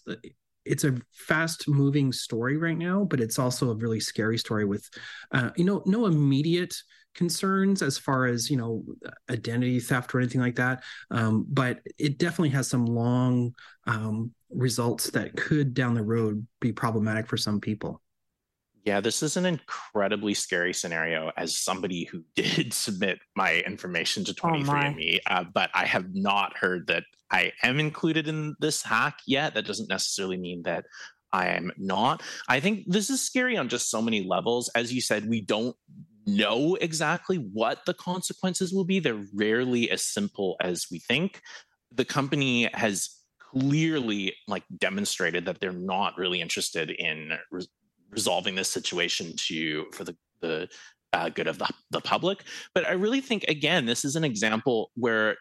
it's a fast moving story right now, but it's also a really scary story with uh, you know no immediate concerns as far as you know identity theft or anything like that. Um, but it definitely has some long um, results that could down the road be problematic for some people. Yeah, this is an incredibly scary scenario as somebody who did submit my information to twenty-three and me, oh uh, but I have not heard that I am included in this hack yet. That doesn't necessarily mean that I am not. I think this is scary on just so many levels. As you said, we don't know exactly what the consequences will be. They're rarely as simple as we think. The company has clearly like demonstrated that they're not really interested in Res- resolving this situation to for the, the uh, good of the, the public. But I really think, again, this is an example where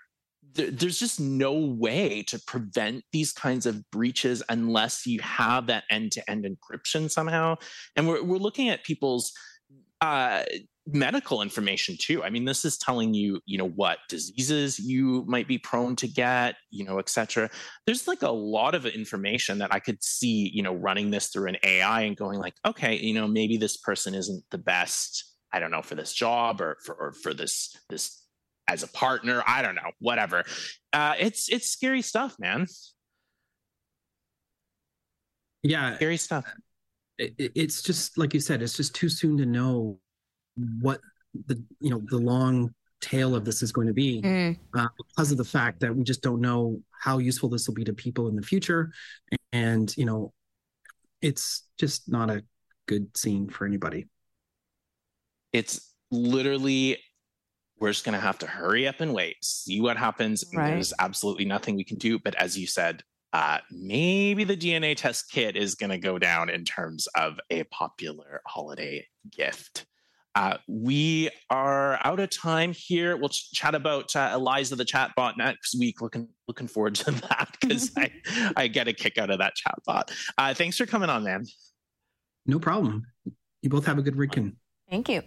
th- there's just no way to prevent these kinds of breaches unless you have that end-to-end encryption somehow. And we're we're looking at people's uh, medical information too. I mean, this is telling you, you know, what diseases you might be prone to get, you know, et cetera. There's like a lot of information that I could see, you know, running this through an A I and going like, okay, you know, maybe this person isn't the best, I don't know, for this job or for, or for this, this as a partner, I don't know, whatever. Uh, it's, it's scary stuff, man. Yeah. Scary stuff. It, it's just, like you said, it's just too soon to know what the you know the long tail of this is going to be mm. uh, because of the fact that we just don't know how useful this will be to people in the future, and, and you know it's just not a good scene for anybody. It's literally we're just gonna have to hurry up and wait, see what happens. Right. There's absolutely nothing we can do. But as you said, uh, maybe the D N A test kit is gonna go down in terms of a popular holiday gift. Uh, we are out of time here. We'll ch- chat about uh, Eliza the chatbot next week. Looking looking forward to that because I, I get a kick out of that chatbot. Uh, thanks for coming on, man. No problem. You both have a good weekend. Thank you.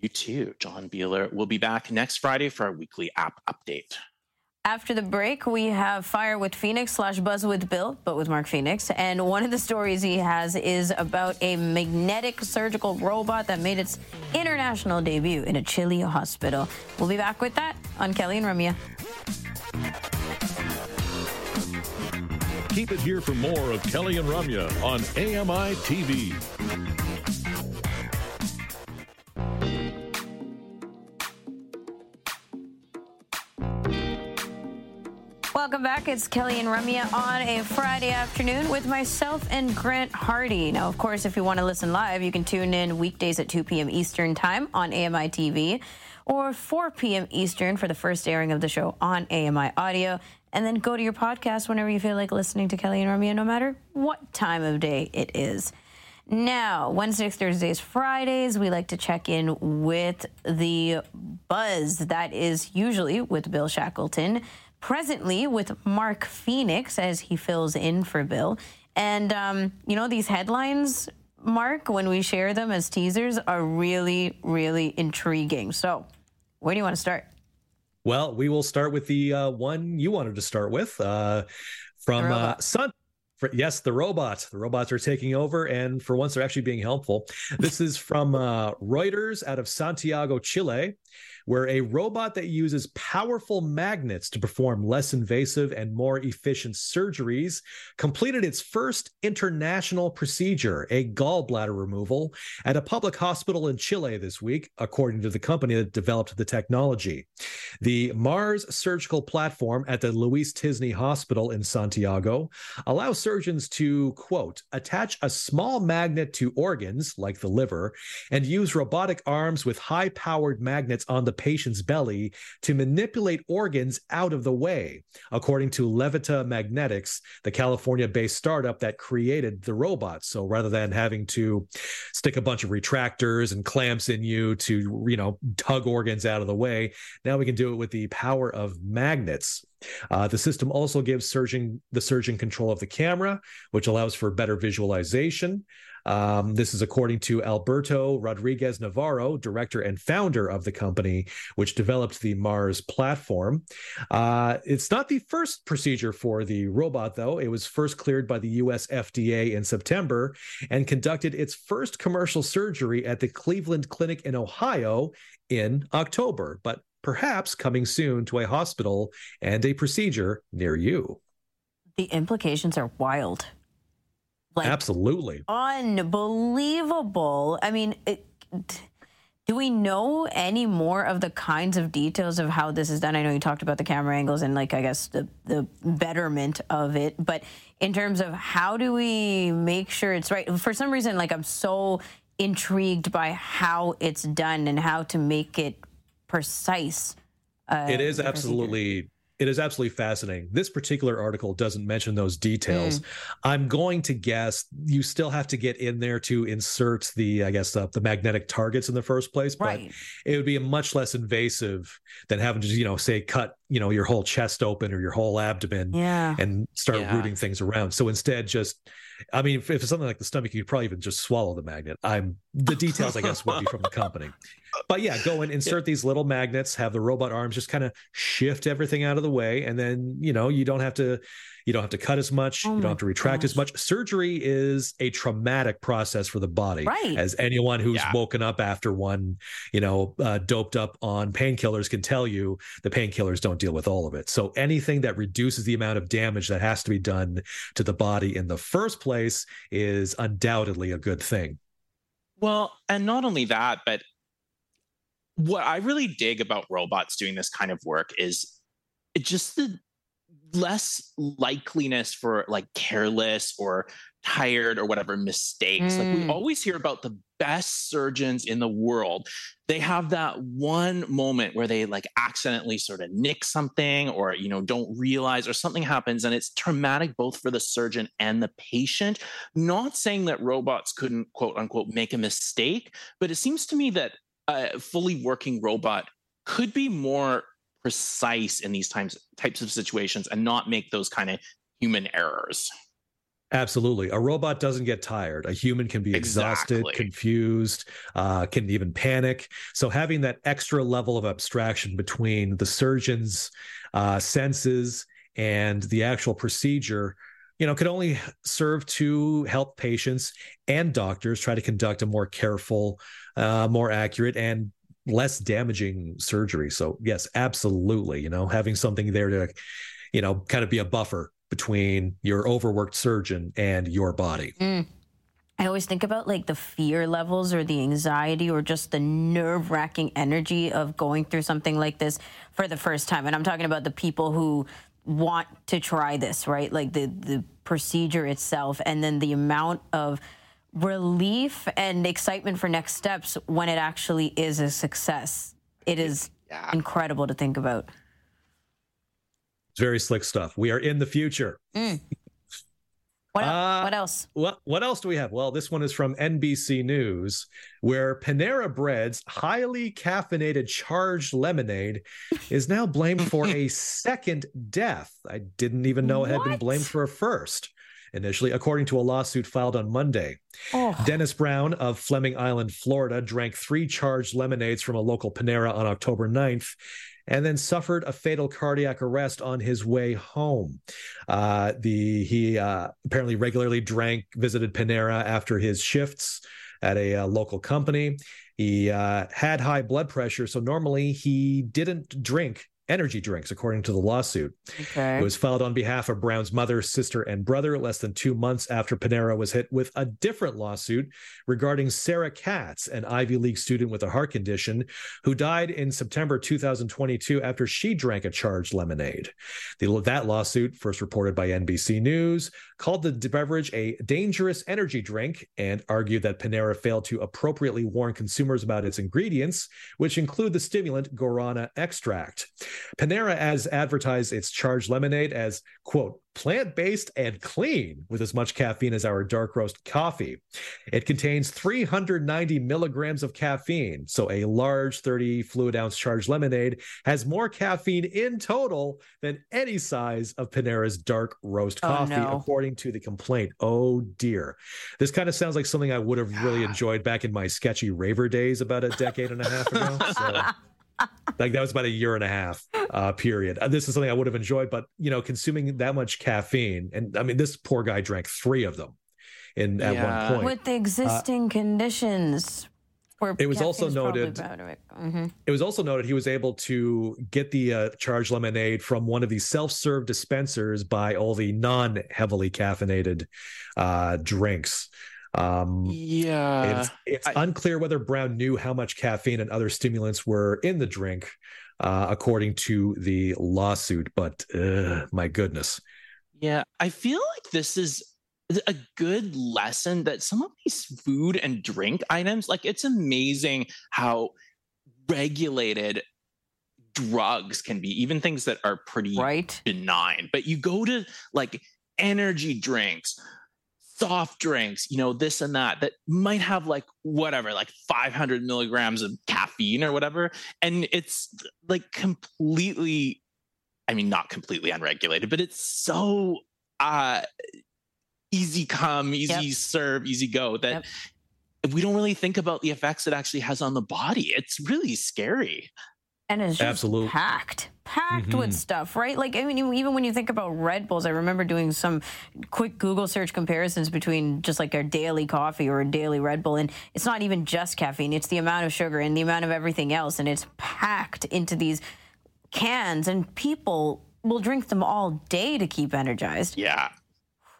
You too, John Biehler. We'll be back next Friday for our weekly app update. After the break, we have Fire with Phoenix slash Buzz with Bill, but with Mark Phoenix. And one of the stories he has is about a magnetic surgical robot that made its international debut in a Chile hospital. We'll be back with that on Kelly and Ramya. Keep it here for more of Kelly and Ramya on A M I T V. Welcome back. It's Kelly and Ramya on a Friday afternoon with myself and Grant Hardy. Now, of course, if you want to listen live, you can tune in weekdays at two p.m. Eastern Time on A M I T V or four p.m. Eastern for the first airing of the show on A M I Audio. And then go to your podcast whenever you feel like listening to Kelly and Ramya, no matter what time of day it is. Now, Wednesdays, Thursdays, Fridays, we like to check in with the buzz. That is usually with Bill Shackleton, presently with Mark Phoenix as he fills in for Bill. And, um, you know, these headlines, Mark, when we share them as teasers, are really, really intriguing. So where do you want to start? Well, we will start with the uh, one you wanted to start with uh, from uh, Sun. For, yes, the robots. The robots are taking over, and for once, they're actually being helpful. This is from uh, Reuters out of Santiago, Chile, where a robot that uses powerful magnets to perform less invasive and more efficient surgeries completed its first international procedure, a gallbladder removal, at a public hospital in Chile this week, according to the company that developed the technology. The Mars Surgical Platform at the Luis Tisney Hospital in Santiago allows surgeons to, quote, attach a small magnet to organs, like the liver, and use robotic arms with high-powered magnets on the patient's belly to manipulate organs out of the way, according to Levita Magnetics, the California-based startup that created the robot. So rather than having to stick a bunch of retractors and clamps in you to, you know, tug organs out of the way, now we can do it with the power of magnets. Uh, the system also gives surgeon, the surgeon control of the camera, which allows for better visualization. Um, this is according to Alberto Rodriguez Navarro, director and founder of the company, which developed the Mars platform. Uh, it's not the first procedure for the robot, though. It was first cleared by the U S F D A in September and conducted its first commercial surgery at the Cleveland Clinic in Ohio in October, but perhaps coming soon to a hospital and a procedure near you. The implications are wild. Like, absolutely. Unbelievable. I mean, it, do we know any more of the kinds of details of how this is done? I know you talked about the camera angles and, like, I guess the, the betterment of it. But in terms of how do we make sure it's right? For some reason, like, I'm so intrigued by how it's done and how to make it precise. Uh, it is absolutely... It is absolutely fascinating. This particular article doesn't mention those details. Mm. I'm going to guess you still have to get in there to insert the, I guess, uh, the magnetic targets in the first place, but right. It would be much less invasive than having to, you know, say, cut, you know, your whole chest open or your whole abdomen yeah. and start yeah. rooting things around. So instead, just, I mean, if, if it's something like the stomach, you could probably even just swallow the magnet. I'm the details, I guess, would be from the company. But yeah, go and insert these little magnets, have the robot arms just kind of shift everything out of the way. And then, you know, you don't have to, you don't have to cut as much. Oh you don't have to retract gosh. as much. Surgery is a traumatic process for the body. Right. As anyone who's yeah. woken up after one, you know, uh, doped up on painkillers can tell you, the painkillers don't deal with all of it. So anything that reduces the amount of damage that has to be done to the body in the first place is undoubtedly a good thing. Well, and not only that, but what I really dig about robots doing this kind of work is just the less likeliness for, like, careless or tired or whatever mistakes. Mm. Like, we always hear about the best surgeons in the world. They have that one moment where they, like, accidentally sort of nick something or, you know, don't realize or something happens, and it's traumatic both for the surgeon and the patient. Not saying that robots couldn't, quote unquote, make a mistake, but it seems to me that a fully working robot could be more precise in these times, types of situations and not make those kind of human errors. Absolutely. A robot doesn't get tired. A human can be exhausted, exactly. confused, uh, can even panic. So having that extra level of abstraction between the surgeon's uh, senses and the actual procedure, you know, could only serve to help patients and doctors try to conduct a more careful, uh, more accurate, and less damaging surgery. So yes, absolutely. You know, having something there to, you know, kind of be a buffer between your overworked surgeon and your body. Mm. I always think about like the fear levels or the anxiety or just the nerve-wracking energy of going through something like this for the first time. And I'm talking about the people who want to try this, right? Like the, the procedure itself, and then the amount of relief and excitement for next steps when it actually is a success. It is yeah. incredible to think about. It's very slick stuff. We are in the future. Mm. What, uh, what else? What, what else do we have? Well, this one is from N B C News, where Panera Bread's highly caffeinated charged lemonade is now blamed for a second death. I didn't even know it had what? been blamed for a first, initially, according to a lawsuit filed on Monday. Oh. Dennis Brown of Fleming Island, Florida, drank three charged lemonades from a local Panera on October ninth, and then suffered a fatal cardiac arrest on his way home. Uh, the he uh, apparently regularly drank, visited Panera after his shifts at a uh, local company. He uh, had high blood pressure, so normally he didn't drink energy drinks, according to the lawsuit. Okay. It was filed on behalf of Brown's mother, sister, and brother less than two months after Panera was hit with a different lawsuit regarding Sarah Katz, an Ivy League student with a heart condition who died in September two thousand twenty-two after she drank a charged lemonade. The, that lawsuit, first reported by N B C News, called the beverage a dangerous energy drink and argued that Panera failed to appropriately warn consumers about its ingredients, which include the stimulant guarana extract. Panera has advertised its charged lemonade as, quote, plant-based and clean, with as much caffeine as our dark roast coffee. It contains three hundred ninety milligrams of caffeine, so a large thirty fluid ounce charged lemonade has more caffeine in total than any size of Panera's dark roast coffee, oh, no. according to the complaint. Oh, dear. This kind of sounds like something I would have really enjoyed back in my sketchy raver days about a decade and a half ago, so... Like that was about a year and a half uh, period. This is something I would have enjoyed, but, you know, consuming that much caffeine. And I mean, this poor guy drank three of them in yeah. at one point. With the existing uh, conditions. It was also noted. It. Mm-hmm. it was also noted he was able to get the uh, charged lemonade from one of these self-serve dispensers by all the non-heavily caffeinated uh, drinks. Um, yeah, it's, it's I, unclear whether Brown knew how much caffeine and other stimulants were in the drink, uh, according to the lawsuit. But uh, my goodness, yeah, I feel like this is a good lesson that some of these food and drink items, like it's amazing how regulated drugs can be, even things that are pretty right? benign. But you go to like energy drinks, soft drinks, you know, this and that, that might have like whatever, like five hundred milligrams of caffeine or whatever. And it's like completely, I mean, not completely unregulated, but it's so uh, easy come, easy yep. serve, easy go that yep. we don't really think about the effects it actually has on the body. It's really scary. And it's just Absolutely. packed, packed mm-hmm. with stuff, right? Like, I mean, even when you think about Red Bulls, I remember doing some quick Google search comparisons between just like a daily coffee or a daily Red Bull. And it's not even just caffeine. It's the amount of sugar and the amount of everything else. And it's packed into these cans, and people will drink them all day to keep energized. Yeah.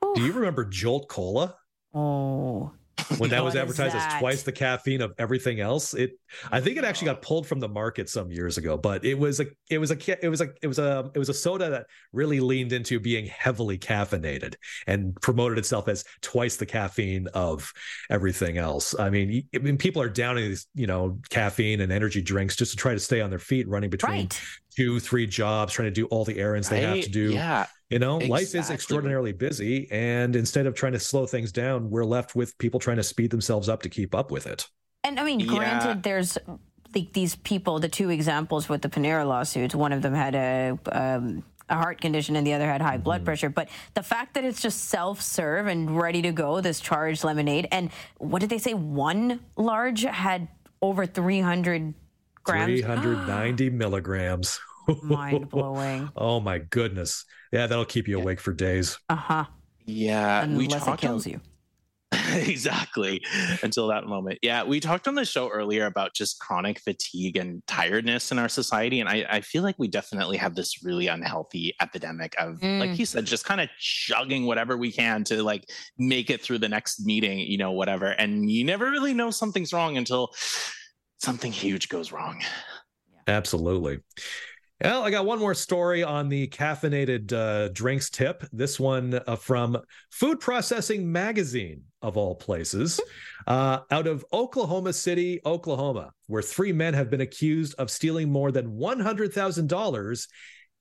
Whew. Do you remember Jolt Cola? Oh, when that what was advertised that? as twice the caffeine of everything else. It, I think it actually got pulled from the market some years ago, but it was a, it was a, it was a, it was a, it was a soda that really leaned into being heavily caffeinated and promoted itself as twice the caffeine of everything else. I mean, I mean, people are downing these, you know, caffeine and energy drinks just to try to stay on their feet, running between right. two, three jobs, trying to do all the errands right. they have to do. Yeah. You know, exactly. life is extraordinarily busy, and instead of trying to slow things down, we're left with people trying to speed themselves up to keep up with it. And I mean, yeah. granted, there's the, these people, the two examples with the Panera lawsuits, one of them had a um, a heart condition and the other had high blood mm-hmm. pressure. But the fact that it's just self-serve and ready to go, this charged lemonade, and what did they say? One large had over three hundred grams? three hundred ninety milligrams. Mind-blowing. Oh, my goodness. Yeah, that'll keep you awake for days. Uh-huh. Yeah. Unless it kills on... you. Exactly. Until that moment. Yeah, we talked on the show earlier about just chronic fatigue and tiredness in our society. And I, I feel like we definitely have this really unhealthy epidemic of, mm. like you said, just kind of chugging whatever we can to like make it through the next meeting, you know, whatever. And you never really know something's wrong until something huge goes wrong. Yeah. Absolutely. Well, I got one more story on the caffeinated uh, drinks tip. This one uh, from Food Processing Magazine, of all places, uh, out of Oklahoma City, Oklahoma, where three men have been accused of stealing more than one hundred thousand dollars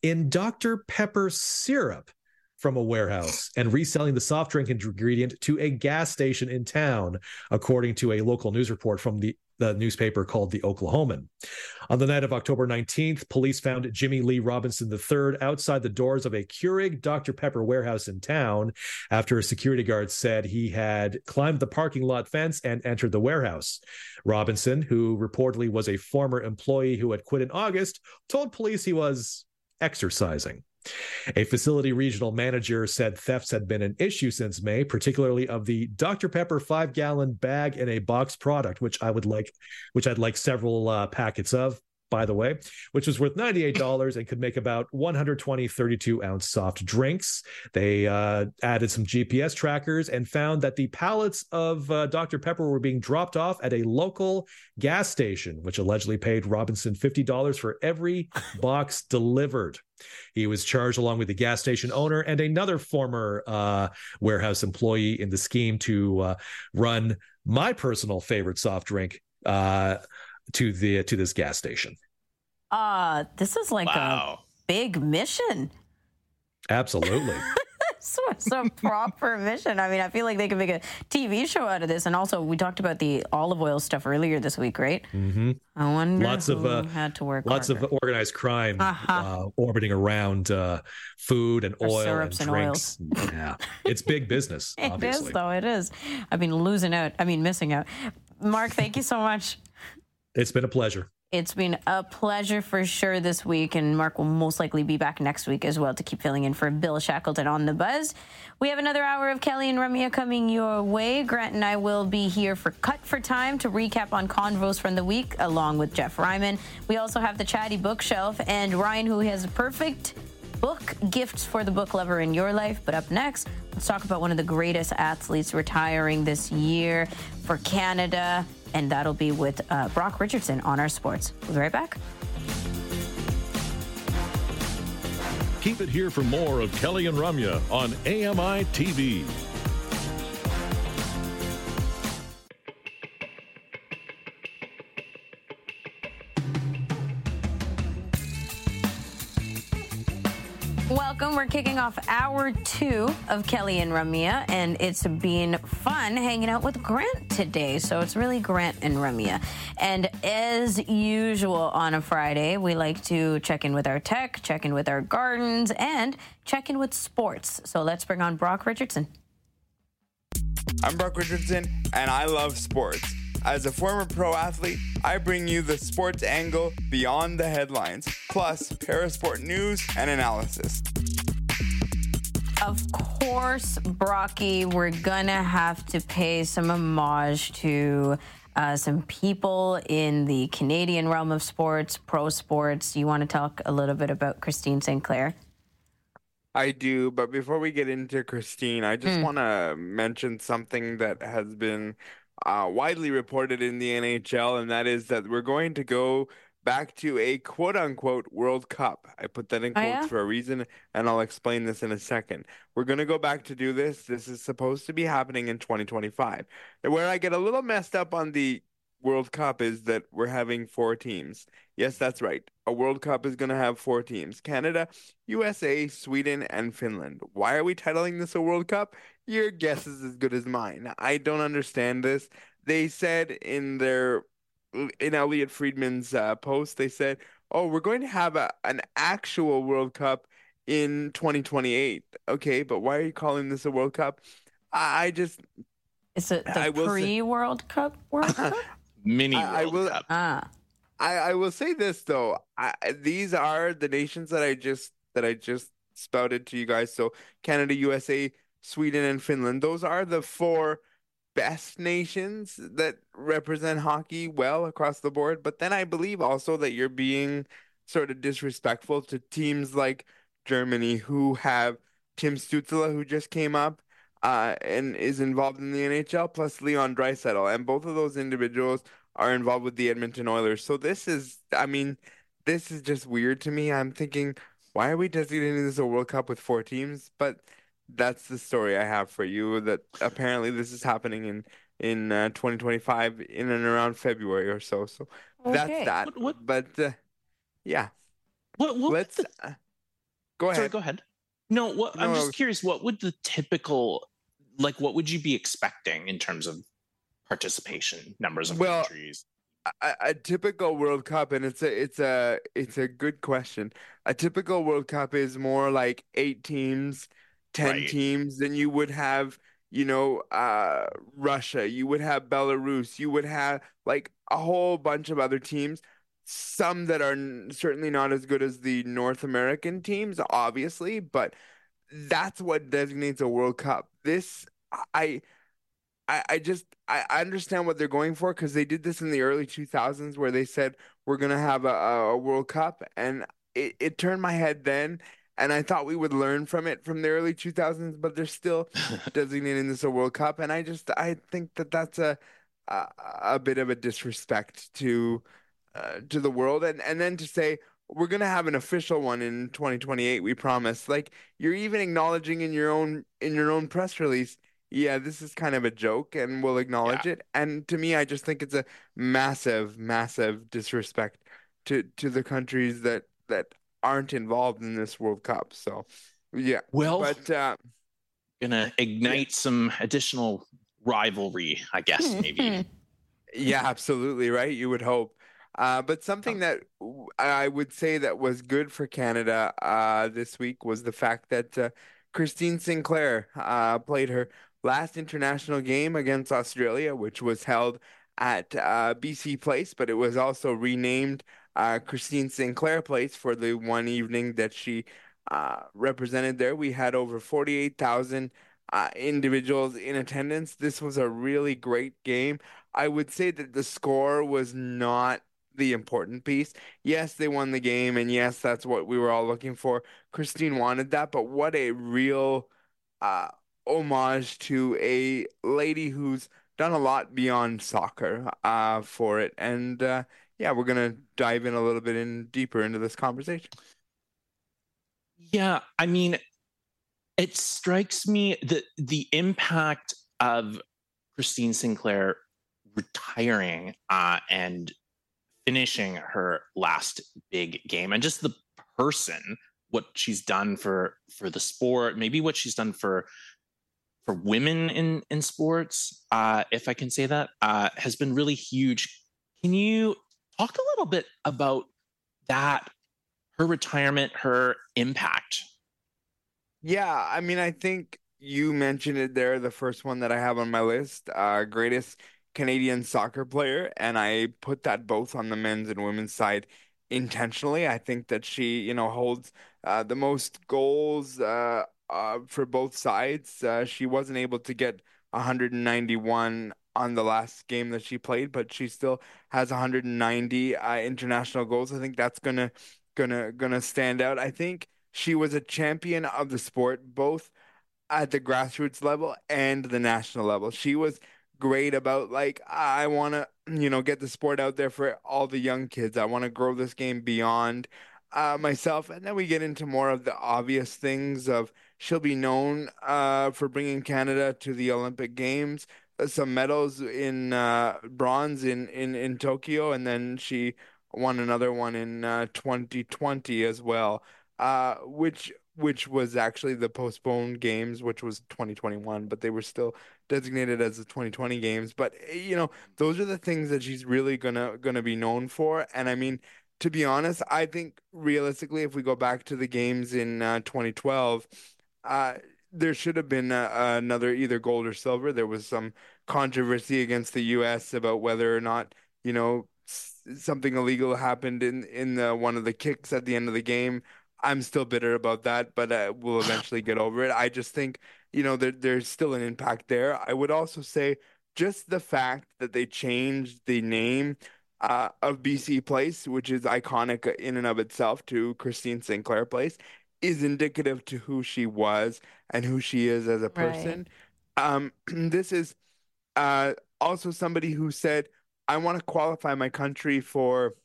in Doctor Pepper syrup from a warehouse and reselling the soft drink ingredient to a gas station in town, according to a local news report from the the newspaper called The Oklahoman. On the night of October nineteenth, police found Jimmy Lee Robinson the third outside the doors of a Keurig Doctor Pepper warehouse in town after a security guard said he had climbed the parking lot fence and entered the warehouse. Robinson, who reportedly was a former employee who had quit in August, told police he was exercising. A facility regional manager said thefts had been an issue since May, particularly of the Doctor Pepper five-gallon bag in a box product, which I would like, which I'd like several uh, packets of, by the way, which was worth ninety-eight dollars and could make about one hundred twenty thirty-two ounce soft drinks. They uh, added some G P S trackers and found that the pallets of uh, Doctor Pepper were being dropped off at a local gas station, which allegedly paid Robinson fifty dollars for every box delivered. He was charged along with the gas station owner and another former uh, warehouse employee in the scheme to uh, run my personal favorite soft drink uh, to the to this gas station. Uh, this is like wow. a big mission. Absolutely. This was a proper mission. I mean, I feel like they could make a T V show out of this. And also, we talked about the olive oil stuff earlier this week, right? Mm-hmm. I wonder lots who of, uh, had to work Lots harder. Of organized crime uh-huh. uh, orbiting around uh, food and or oil and drinks. And oils. Yeah, it's big business, it obviously. It is, though. It is. I mean, losing out. I mean, missing out. Mark, thank you so much. It's been a pleasure. It's been a pleasure for sure this week, and Mark will most likely be back next week as well to keep filling in for Bill Shackleton on The Buzz. We have another hour of Kelly and Ramya coming your way. Grant and I will be here for Cut for Time to recap on convos from the week, along with Jeff Ryman. We also have the Chatty Bookshelf, and Ryan, who has a perfect book gifts for the book lover in your life. But up next, let's talk about one of the greatest athletes retiring this year for Canada. And that'll be with uh, Brock Richardson on our sports. We'll be right back. Keep it here for more of Kelly and Ramya on A M I T V. Welcome. We're kicking off hour two of Kelly and Ramya, and it's been fun hanging out with Grant today. So it's really Grant and Ramya. And as usual on a Friday, we like to check in with our tech, check in with our gardens, and check in with sports. So let's bring on Brock Richardson. I'm Brock Richardson, and I love sports. As a former pro athlete, I bring you the sports angle beyond the headlines, plus parasport news and analysis. Of course, Brocky, we're going to have to pay some homage to uh, some people in the Canadian realm of sports, pro sports. You want to talk a little bit about Christine Sinclair? I do, but before we get into Christine, I just mm. want to mention something that has been Uh, widely reported in the N H L, and that is that we're going to go back to a quote-unquote World Cup. I put that in quotes oh, yeah? for a reason, and I'll explain this in a second. We're going to go back to do this. This is supposed to be happening in twenty twenty-five. And where I get a little messed up on the World Cup is that we're having four teams. Yes, that's right. A World Cup is going to have four teams: Canada, U S A, Sweden, and Finland. Why are we titling this a World Cup? Your guess is as good as mine. I don't understand this. They said in their in Elliot Friedman's uh, post, they said, "Oh, we're going to have a, an actual World Cup in twenty twenty-eight. Okay, but why are you calling this a World Cup? I just... Is it the pre-World Cup World Cup? Mini World I, I will, Cup. Ah. I, I will say this, though. I, these are the nations that I just that I just spouted to you guys. So Canada, U S A, Sweden, and Finland. Those are the four best nations that represent hockey well across the board. But then I believe also that you're being sort of disrespectful to teams like Germany, who have Tim Stutzla, who just came up uh, and is involved in the N H L, plus Leon Draisaitl. And both of those individuals are involved with the Edmonton Oilers. So this is, I mean, this is just weird to me. I'm thinking, why are we designating this a World Cup with four teams? But that's the story I have for you, that apparently this is happening in, in uh, twenty twenty-five, in and around February or so. So okay. that's that. What, what, but, uh, yeah. What, what Let's... The... Uh, go ahead. Sorry, go ahead. No, what, no, I'm just curious, what would the typical, like, what would you be expecting in terms of participation numbers of well, countries? A, a typical World Cup, and it's a it's a it's a good question. A typical World Cup is more like eight teams, ten right. teams. Then you would have, you know, uh, Russia. You would have Belarus. You would have like a whole bunch of other teams. Some that are certainly not as good as the North American teams, obviously, but that's what designates a World Cup. This I. I, I just I understand what they're going for, because they did this in the early two thousands where they said we're going to have a, a World Cup, and it, it turned my head then, and I thought we would learn from it from the early two thousands, but they're still designating this a World Cup, and I just I think that that's a a, a bit of a disrespect to uh, to the world, and and then to say we're going to have an official one in twenty twenty-eight, we promise. Like, you're even acknowledging in your own in your own press release, yeah, this is kind of a joke, and we'll acknowledge yeah. it. And to me, I just think it's a massive, massive disrespect to, to the countries that, that aren't involved in this World Cup. So, yeah. Well, but uh, gonna ignite yeah. some additional rivalry, I guess, maybe. Yeah, absolutely, right? You would hope. Uh, but something oh. that I would say that was good for Canada uh, this week was the fact that uh, Christine Sinclair uh, played her last international game against Australia, which was held at uh, B C Place, but it was also renamed uh, Christine Sinclair Place for the one evening that she uh, represented there. We had over forty-eight thousand uh, individuals in attendance. This was a really great game. I would say that the score was not the important piece. Yes, they won the game, and yes, that's what we were all looking for. Christine wanted that, but what a real... Uh, homage to a lady who's done a lot beyond soccer uh, for it. And uh, yeah, we're going to dive in a little bit in deeper into this conversation. Yeah, I mean, it strikes me that the impact of Christine Sinclair retiring uh, and finishing her last big game, and just the person, what she's done for, for the sport, maybe what she's done for for women in, in sports, uh, if I can say that, uh, has been really huge. Can you talk a little bit about that, her retirement, her impact? Yeah, I mean, I think you mentioned it there, the first one that I have on my list, uh, greatest Canadian soccer player, and I put that both on the men's and women's side intentionally. I think that she, you know, holds uh, the most goals uh Uh, for both sides. Uh, she wasn't able to get one hundred ninety-one on the last game that she played, but she still has one hundred ninety uh, international goals. I think that's gonna gonna gonna stand out. I think she was a champion of the sport, both at the grassroots level and the national level. She was great about, like, I want to, you know, get the sport out there for all the young kids. I want to grow this game beyond uh, myself. And then we get into more of the obvious things of, she'll be known uh, for bringing Canada to the Olympic Games, some medals in uh, bronze in, in, in Tokyo, and then she won another one in uh, twenty twenty as well, uh, which which was actually the postponed games, which was twenty twenty-one, but they were still designated as the twenty twenty games. But, you know, those are the things that she's really gonna gonna be known for. And I mean, to be honest, I think realistically, if we go back to the games in uh, twenty twelve, uh, there should have been a, a another either gold or silver. There was some controversy against the U S about whether or not, you know, s- something illegal happened in, in the, one of the kicks at the end of the game. I'm still bitter about that, but uh, we'll eventually get over it. I just think, you know, there, there's still an impact there. I would also say just the fact that they changed the name uh, of B C Place, which is iconic in and of itself, to Christine Sinclair Place, is indicative to who she was and who she is as a person. Right. Um, this is uh, also somebody who said, I want to qualify my country for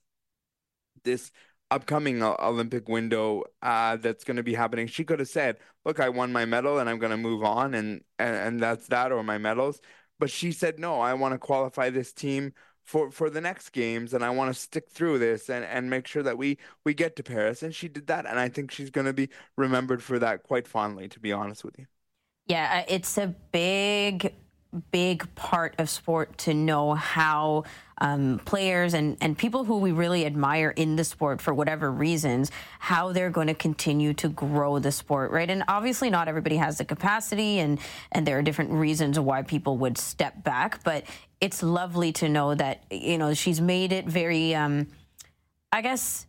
this upcoming Olympic window uh, that's going to be happening. She could have said, look, I won my medal and I'm going to move on and, and, and that's that, or my medals. But she said, no, I want to qualify this team for, for the next games and I want to stick through this and, and make sure that we, we get to Paris. And she did that. And I think she's going to be remembered for that quite fondly, to be honest with you. Yeah, it's a big, big part of sport to know how um, players and, and people who we really admire in the sport for whatever reasons, how they're going to continue to grow the sport, right? And obviously not everybody has the capacity and, and there are different reasons why people would step back, but it's lovely to know that, you know, she's made it very, um, I guess,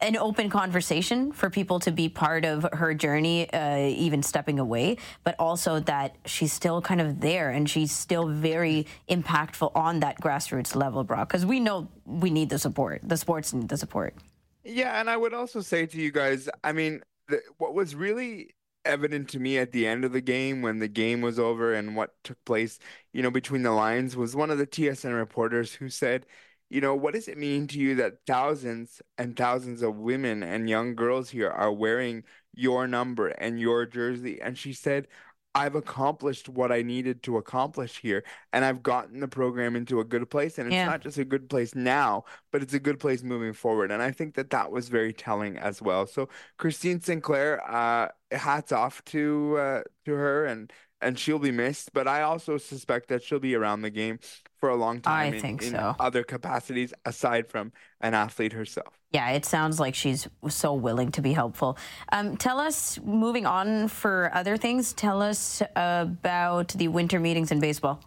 an open conversation for people to be part of her journey, uh, even stepping away, but also that she's still kind of there and she's still very impactful on that grassroots level, Brock, because we know we need the support. The sports need the support. Yeah, and I would also say to you guys, I mean, the, what was really evident to me at the end of the game when the game was over and what took place, you know, between the lines was one of the T S N reporters who said, you know, what does it mean to you that thousands and thousands of women and young girls here are wearing your number and your jersey? And she said, I've accomplished what I needed to accomplish here, and I've gotten the program into a good place. And it's yeah. not just a good place now, but it's a good place moving forward. And I think that that was very telling as well. So Christine Sinclair, uh, hats off to uh, to her, and and she'll be missed. But I also suspect that she'll be around the game for a long time I in, think so. in other capacities aside from an athlete herself. Yeah, it sounds like she's so willing to be helpful. Um, tell us, moving on for other things, tell us about the winter meetings in baseball.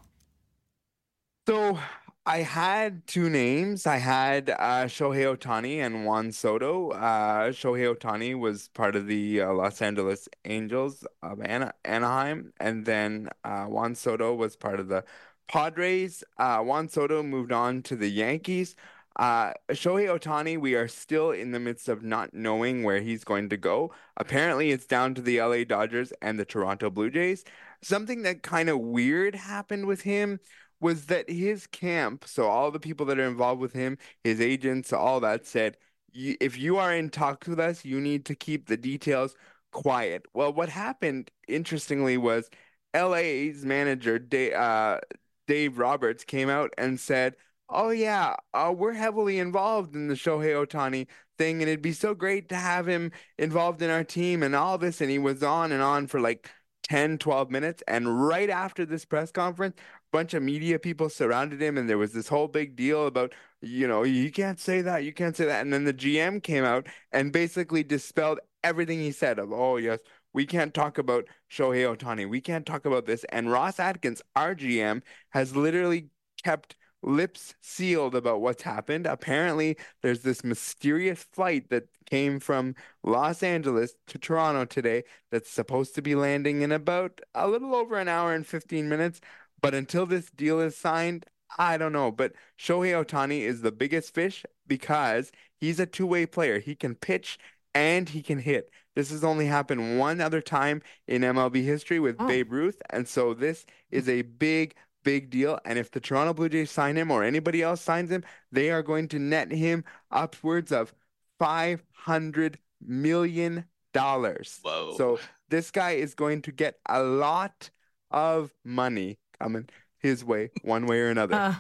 So I had two names. I had uh, Shohei Ohtani and Juan Soto. Uh, Shohei Ohtani was part of the uh, Los Angeles Angels of Ana- Anaheim, and then uh, Juan Soto was part of the Padres. uh, Juan Soto moved on to the Yankees. Uh, Shohei Ohtani, we are still in the midst of not knowing where he's going to go. Apparently, it's down to the L A Dodgers and the Toronto Blue Jays. Something that kind of weird happened with him was that his camp, so all the people that are involved with him, his agents, all that said, if you are in talks with us, you need to keep the details quiet. Well, what happened, interestingly, was L A's manager, De- uh, Dave Roberts came out and said, oh, yeah, uh, we're heavily involved in the Shohei Ohtani thing, and it'd be so great to have him involved in our team and all this. And he was on and on for like ten, twelve minutes. And right after this press conference, a bunch of media people surrounded him, and there was this whole big deal about, you know, you can't say that, you can't say that. And then the G M came out and basically dispelled everything he said of, oh, yes, we can't talk about Shohei Ohtani. We can't talk about this. And Ross Atkins, our G M, has literally kept lips sealed about what's happened. Apparently, there's this mysterious flight that came from Los Angeles to Toronto today that's supposed to be landing in about a little over an hour and fifteen minutes. But until this deal is signed, I don't know. But Shohei Ohtani is the biggest fish because he's a two-way player. He can pitch and he can hit. This has only happened one other time in M L B history with oh. Babe Ruth. And so this is a big, big deal. And if the Toronto Blue Jays sign him or anybody else signs him, they are going to net him upwards of five hundred million dollars. Whoa. So this guy is going to get a lot of money coming his way, one way or another. Uh,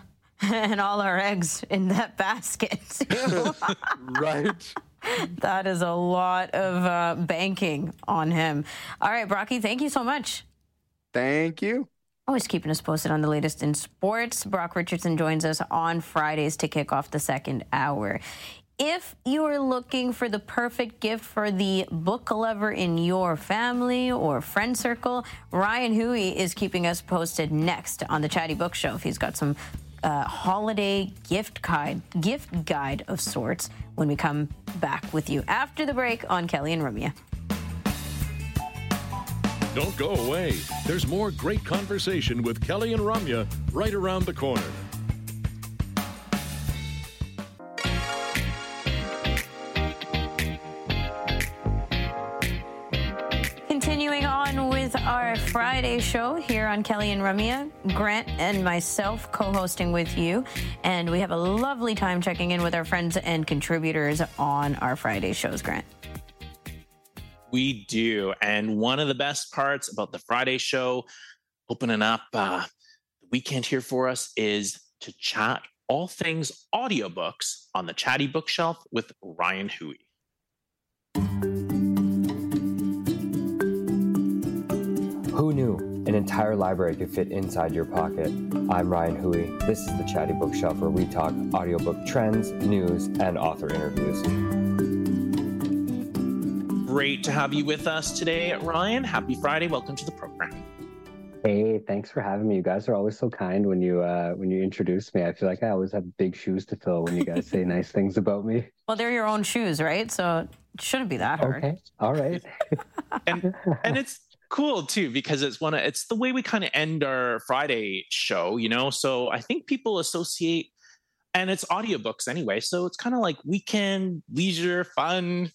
and all our eggs in that basket. Right. That is a lot of uh, banking on him. All right, Brocky, thank you so much. Thank you. Always keeping us posted on the latest in sports. Brock Richardson joins us on Fridays to kick off the second hour. If you are looking for the perfect gift for the book lover in your family or friend circle, Ryan Hooey is keeping us posted next on the Chatty Book Shelf. He's got some uh, holiday gift guide, gift guide of sorts when we come back with you after the break on Kelly and Ramya. Don't go away. There's more great conversation with Kelly and Ramya right around the corner. Our Friday show here on Kelly and Ramya, Grant and myself co-hosting with you, and we have a lovely time checking in with our friends and contributors on our Friday shows, Grant. We do, and one of the best parts about the Friday show, opening up uh, the weekend here for us, is to chat all things audiobooks on the Chatty Bookshelf with Ryan Hooey. Who knew an entire library could fit inside your pocket? I'm Ryan Hooey. This is the Chatty Bookshelf, where we talk audiobook trends, news, and author interviews. Great to have you with us today, Ryan. Happy Friday. Welcome to the program. Hey, thanks for having me. You guys are always so kind when you uh, when you introduce me. I feel like I always have big shoes to fill when you guys say nice things about me. Well, they're your own shoes, right? So it shouldn't be that hard. Okay, all right. and and it's cool too, because it's one of, it's the way we kind of end our Friday show, you know? So I think people associate, and it's audiobooks anyway, so it's kind of like weekend, leisure, fun.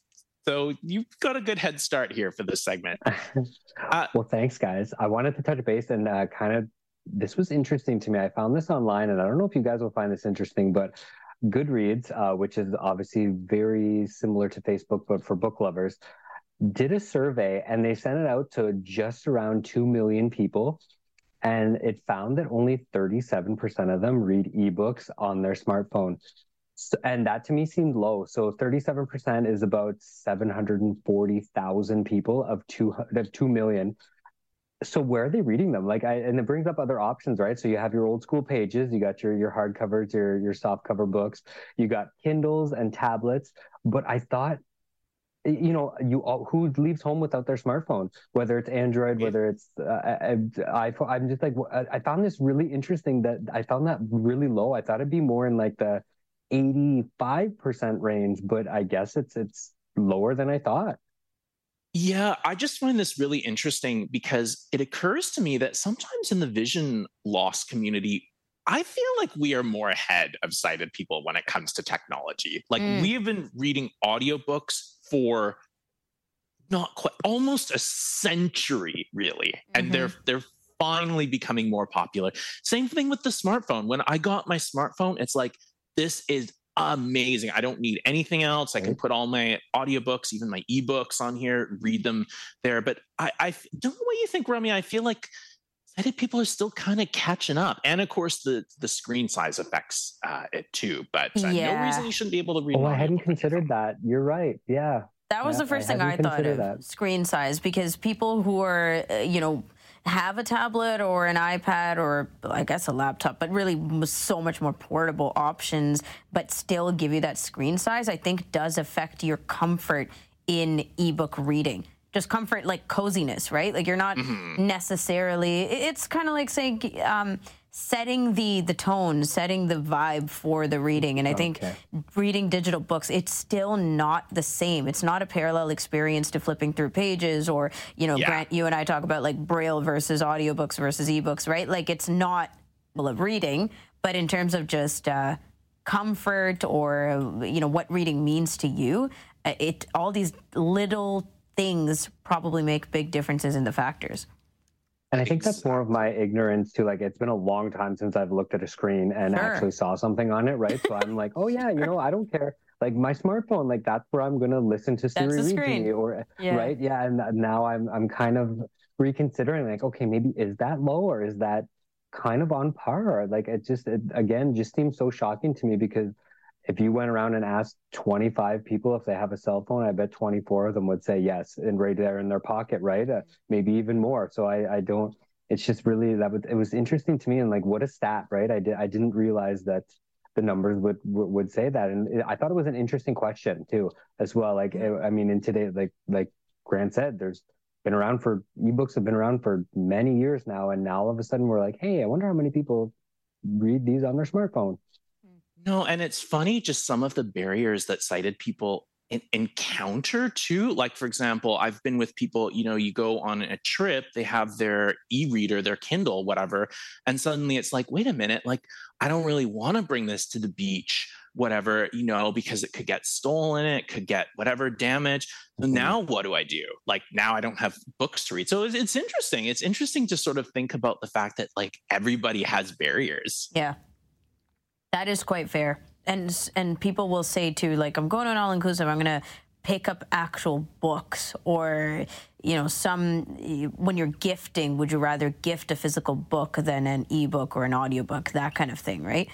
So you've got a good head start here for this segment. Uh, well, thanks guys. I wanted to touch base and uh, kind of, this was interesting to me. I found this online, and I don't know if you guys will find this interesting, but Goodreads, uh, which is obviously very similar to Facebook, but for book lovers, did a survey, and they sent it out to just around two million people, and it found that only thirty-seven percent of them read ebooks on their smartphone. So, and that to me seemed low. So thirty-seven percent is about seven hundred forty thousand people of two, of two million. So where are they reading them? Like, I, and it brings up other options, right? So you have your old school pages, you got your, your hardcovers, your, your softcover books, you got Kindles and tablets. But I thought, you know, you all, who leaves home without their smartphone, whether it's Android, whether it's uh, iPhone. I'm just like, I found this really interesting that I found that really low. I thought it'd be more in like the eighty-five percent range, but I guess it's, it's lower than I thought. Yeah. I just find this really interesting because it occurs to me that sometimes in the vision loss community, I feel like we are more ahead of sighted people when it comes to technology. Like mm. we have been reading audiobooks for not quite, almost a century, really. Mm-hmm. And they're they're finally becoming more popular. Same thing with the smartphone. When I got my smartphone, it's like, this is amazing. I don't need anything else. I can put all my audiobooks, even my ebooks on here, read them there. But I, I don't know what you think, Ramya. I feel like sighted people are still kind of catching up. And of course, the, the screen size affects uh, it too. But uh, yeah. no reason you shouldn't be able to read. Oh, I hadn't considered that. You're right. Yeah. That was yeah, the first I thing I thought of, that. Screen size, because people who are, uh, you know, have a tablet or an iPad or I guess a laptop, but really so much more portable options, but still give you that screen size, I think does affect your comfort in ebook reading. Just comfort, like coziness, right? Like you're not mm-hmm. necessarily, it's kind of like saying, um, setting the the tone, setting the vibe for the reading. And I think okay. reading digital books, it's still not the same. It's not a parallel experience to flipping through pages or, you know, yeah. Grant, you and I talk about like Braille versus audiobooks versus ebooks, right? Like it's not well of reading, but in terms of just uh, comfort or, you know, what reading means to you, it all these little things probably make big differences in the factors. And I think that's more of my ignorance too. Like, it's been a long time since I've looked at a screen and sure. actually saw something on it, right? So I'm like, oh yeah, you know, I don't care. Like my smartphone, like that's where I'm going to listen to Siri reading or yeah. right? Yeah, and now I'm I'm kind of reconsidering, like, okay, maybe is that low or is that kind of on par? Like, it just it, again just seems so shocking to me, because if you went around and asked twenty-five people if they have a cell phone, I bet twenty-four of them would say yes, and right there in their pocket, right? Uh, maybe even more. So I, I don't, it's just really, that was, it was interesting to me. And like, what a stat, right? I, did, I didn't realize that the numbers would would say that. And I thought it was an interesting question too, as well. Like, I mean, in today, like like Grant said, there's been around for ebooks have been around for many years now, and now all of a sudden we're like, hey, I wonder how many people read these on their smartphone. No, and it's funny, just some of the barriers that sighted people encounter too. Like, for example, I've been with people, you know, you go on a trip, they have their e-reader, their Kindle, whatever, and suddenly it's like, wait a minute, like, I don't really want to bring this to the beach, whatever, you know, because it could get stolen, it could get whatever damage. So now what do I do? Like, now I don't have books to read. So it's, it's interesting. It's interesting to sort of think about the fact that, like, everybody has barriers. Yeah, that is quite fair. And and people will say, too, like, I'm going on all-inclusive, I'm going to pick up actual books, or, you know, some, when you're gifting, would you rather gift a physical book than an ebook or an audiobook, that kind of thing, right?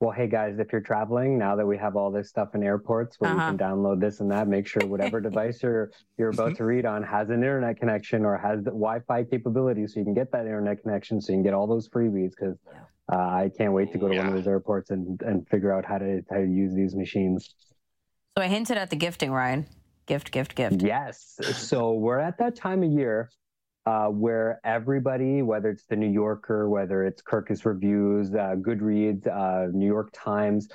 Well, hey, guys, if you're traveling, now that we have all this stuff in airports where uh-huh. you can download this and that, make sure whatever device you're, you're about to read on has an internet connection or has the Wi-Fi capability, so you can get that internet connection, so you can get all those freebies, because uh, I can't wait to go to yeah. one of those airports and, and figure out how to, how to use these machines. So I hinted at the gifting, Ryan. Gift, gift, gift. Yes. So we're at that time of year Uh, where everybody, whether it's the New Yorker, whether it's Kirkus Reviews, uh, Goodreads, uh, New York Times,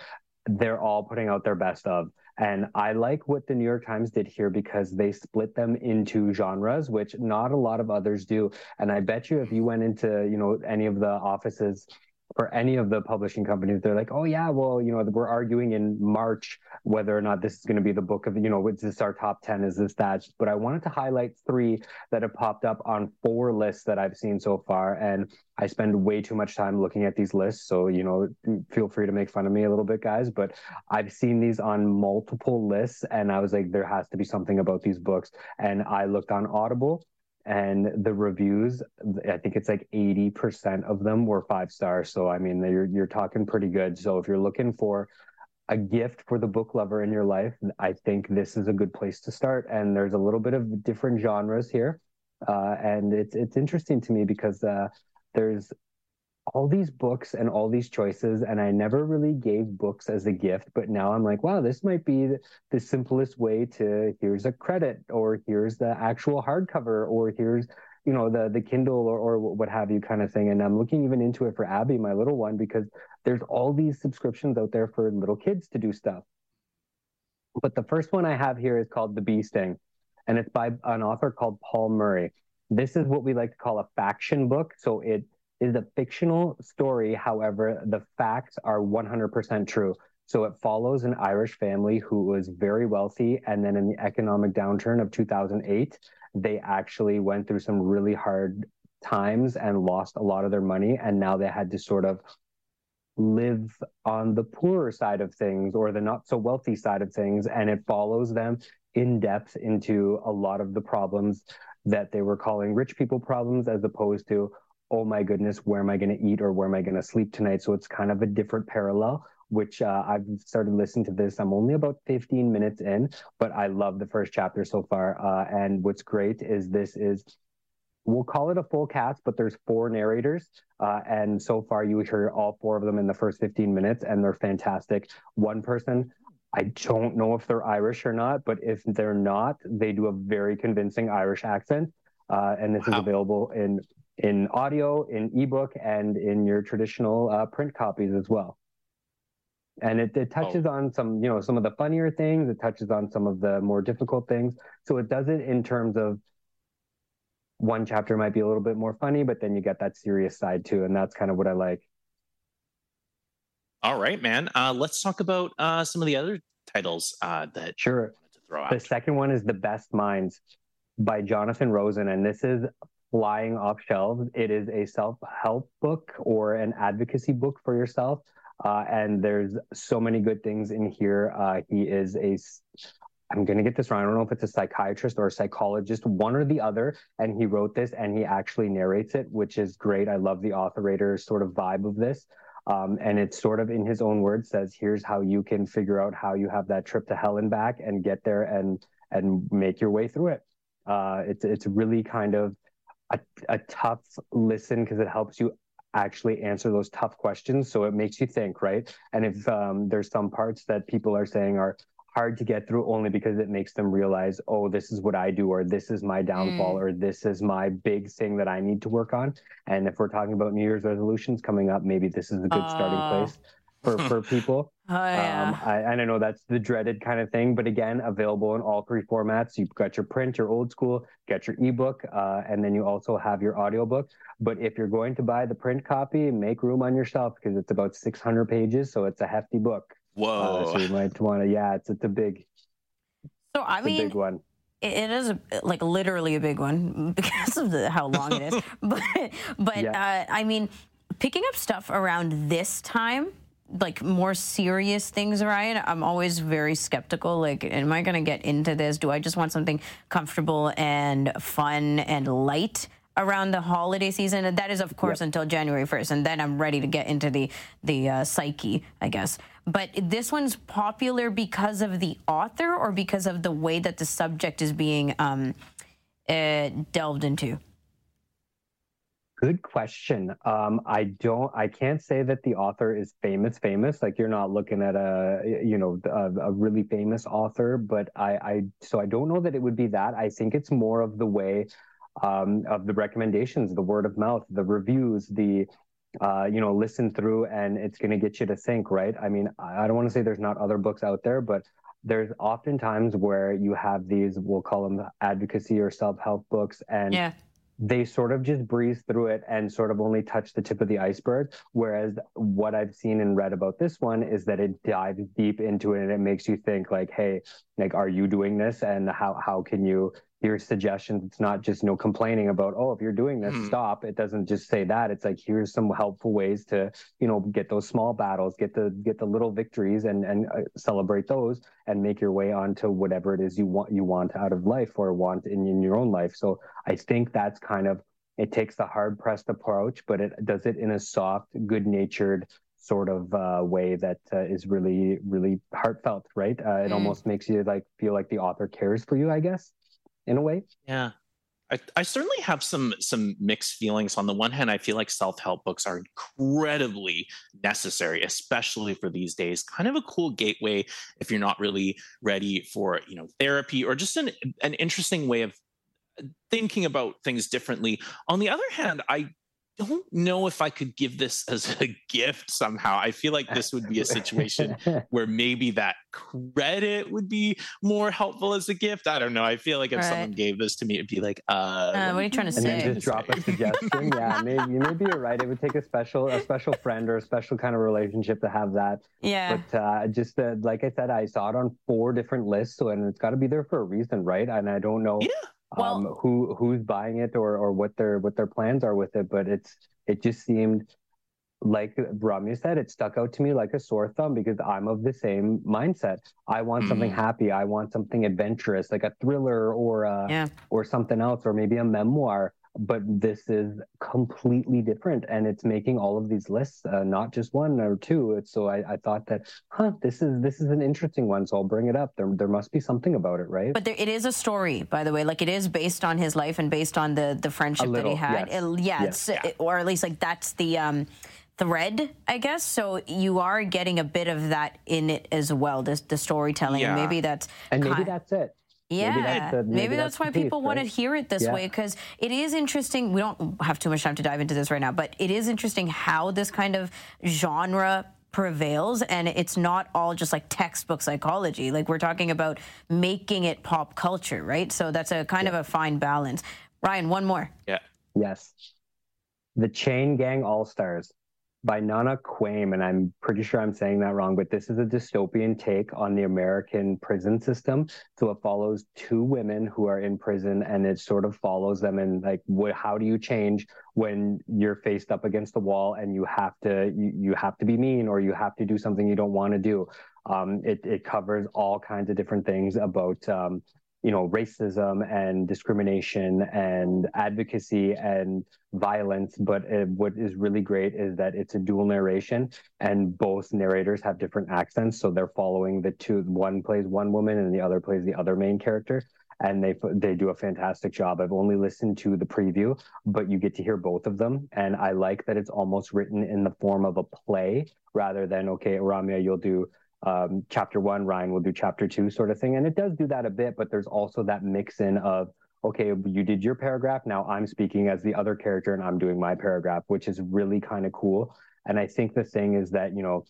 they're all putting out their best of. And I like what the New York Times did here, because they split them into genres, which not a lot of others do. And I bet you if you went into, you know, any of the offices for any of the publishing companies, they're like, oh, yeah, well, you know, we're arguing in March whether or not this is going to be the book of, you know, is this our top ten? Is this that? But I wanted to highlight three that have popped up on four lists that I've seen so far. And I spend way too much time looking at these lists. So, you know, feel free to make fun of me a little bit, guys. But I've seen these on multiple lists, and I was like, there has to be something about these books. And I looked on Audible. And the reviews, I think it's like eighty percent of them were five stars. So, I mean, you're you're talking pretty good. So if you're looking for a gift for the book lover in your life, I think this is a good place to start. And there's a little bit of different genres here. Uh, and it's, it's interesting to me because uh, there's all these books and all these choices. And I never really gave books as a gift, but now I'm like, wow, this might be the simplest way to, here's a credit, or here's the actual hardcover, or here's, you know, the, the Kindle or, or what have you kind of thing. And I'm looking even into it for Abby, my little one, because there's all these subscriptions out there for little kids to do stuff. But the first one I have here is called The Bee Sting, and it's by an author called Paul Murray. This is what we like to call a faction book. So it is a fictional story. However, the facts are one hundred percent true. So it follows an Irish family who was very wealthy, and then in the economic downturn of two thousand eight, they actually went through some really hard times and lost a lot of their money, and now they had to sort of live on the poorer side of things, or the not so wealthy side of things, and it follows them in depth into a lot of the problems that they were calling rich people problems, as opposed to, oh my goodness, where am I going to eat, or where am I going to sleep tonight? So it's kind of a different parallel, which uh, I've started listening to this. I'm only about fifteen minutes in, but I love the first chapter so far. Uh, and what's great is this is, we'll call it a full cast, but there's four narrators. Uh, and so far you hear all four of them in the first fifteen minutes, and they're fantastic. One person, I don't know if they're Irish or not, but if they're not, they do a very convincing Irish accent. Uh, and this wow. is available in... in audio, in ebook, and in your traditional uh, print copies as well. And it, it touches oh. on some, you know, some of the funnier things. It touches on some of the more difficult things. So it does it in terms of one chapter might be a little bit more funny, but then you get that serious side too. And that's kind of what I like. All right, man. Uh, let's talk about uh, some of the other titles uh, that sure. you wanted to throw out. The second one is The Best Minds by Jonathan Rosen. And this is flying off shelves. It is a self-help book or an advocacy book for yourself. Uh, and there's so many good things in here. Uh, he is a, I'm going to get this wrong. I don't know if it's a psychiatrist or a psychologist, one or the other. And he wrote this and he actually narrates it, which is great. I love the author-rater sort of vibe of this. Um, and it's sort of in his own words says, here's how you can figure out how you have that trip to hell and back and get there and, and make your way through it. Uh, it's, it's really kind of, A, a tough listen because it helps you actually answer those tough questions. So it makes you think, right? And if um, there's some parts that people are saying are hard to get through only because it makes them realize, oh, this is what I do, or this is my downfall, mm. or this is my big thing that I need to work on. And if we're talking about New Year's resolutions coming up, maybe this is a good uh. starting place for, for people. Oh, yeah. um, I, and I know that's the dreaded kind of thing, but again, available in all three formats. You've got your print, your old school, get your ebook, uh, and then you also have your audiobook. But if you're going to buy the print copy, make room on your shelf because it's about six hundred pages, so it's a hefty book. Whoa! Uh, so you might want to, yeah, it's it's a big. So I mean, a big one. It is a, like literally a big one because of the, how long it is. But but yeah. uh, I mean, picking up stuff around this time, like more serious things, Ryan, I'm always very skeptical. Like, am I going to get into this? Do I just want something comfortable and fun and light around the holiday season? And that is, of course, yep. until January first. And then I'm ready to get into the, the uh, psyche, I guess. But this one's popular because of the author or because of the way that the subject is being um, uh, delved into? Good question. Um, I don't, I can't say that the author is famous, famous. Like you're not looking at a, you know, a, a really famous author, but I, I, so I don't know that it would be that. I think it's more of the way um, of the recommendations, the word of mouth, the reviews, the, uh, you know, listen through, and it's going to get you to think, right? I mean, I don't want to say there's not other books out there, but there's often times where you have these, we'll call them advocacy or self-help books, and yeah. they sort of just breeze through it and sort of only touch the tip of the iceberg. Whereas what I've seen and read about this one is that it dives deep into it and it makes you think like, hey, like, are you doing this? And how, how can you, your suggestions, it's not just, you know, complaining about, oh, if you're doing this, hmm. stop. It doesn't just say that. It's like, here's some helpful ways to, you know, get those small battles, get the, get the little victories and, and uh, celebrate those and make your way onto whatever it is you want, you want out of life or want in, in your own life. So I think that's kind of, it takes the hard pressed approach, but it does it in a soft, good natured sort of uh, way that uh, is really, really heartfelt, right? Uh, it hmm. almost makes you like, feel like the author cares for you, I guess. In a way. Yeah. I, I certainly have some some mixed feelings. On the one hand, I feel like self-help books are incredibly necessary, especially for these days. Kind of a cool gateway if you're not really ready for, you know, therapy or just an an interesting way of thinking about things differently. On the other hand, I don't know if I could give this as a gift somehow. I feel like this would be a situation where maybe that credit would be more helpful as a gift. I don't know. I feel like if right. someone gave this to me, it'd be like, uh, uh what are you trying to and say? And then just drop a suggestion. Yeah, maybe, maybe you're right. It would take a special, a special friend or a special kind of relationship to have that. Yeah. But uh, just uh, like I said, I saw it on four different lists. So, and it's got to be there for a reason, right? And I don't know. Yeah. Well, um, who who's buying it or or what their what their plans are with it, but it's it just seemed like Ramya said, it stuck out to me like a sore thumb because I'm of the same mindset. I want mm-hmm. something happy. I want something adventurous, like a thriller or a, yeah. or something else, or maybe a memoir. But this is completely different, and it's making all of these lists, uh, not just one or two. It's, so I, I thought that, huh, this is this is an interesting one, so I'll bring it up. There there must be something about it, right? But there, it is a story, by the way. Like, it is based on his life and based on the, the friendship little, that he had. Yes. It, yeah, yes. It's, it, or at least, like, that's the um, thread, I guess. So you are getting a bit of that in it as well, this, the storytelling. Yeah. Maybe that's... And maybe that's it. Yeah, maybe that's, a, maybe maybe that's, that's why piece, people right? want to hear it this yeah. way, because it is interesting. We don't have too much time to dive into this right now, but it is interesting how this kind of genre prevails, and it's not all just like textbook psychology. Like, we're talking about making it pop culture, right? So that's a kind yeah. of a fine balance. Ryan, one more. Yeah. Yes. The Chain Gang All-Stars by Nana Quaim, and I'm pretty sure I'm saying that wrong, but this is a dystopian take on the American prison system. So it follows two women who are in prison, and it sort of follows them in, like, wh- how do you change when you're faced up against the wall and you have to you, you have to be mean, or you have to do something you don't want to do. Um, it, it covers all kinds of different things about, um, you know, racism and discrimination and advocacy and violence. But it, what is really great is that it's a dual narration, and both narrators have different accents. So they're following the two, one plays one woman and the other plays the other main character. and they they do a fantastic job. I've only listened to the preview, but you get to hear both of them, and I like that it's almost written in the form of a play rather than, okay, Ramya, you'll do um, chapter one, Ryan will do chapter two sort of thing. And it does do that a bit, but there's also that mix in of, okay, you did your paragraph, now I'm speaking as the other character and I'm doing my paragraph, which is really kind of cool. And I think the thing is that, you know,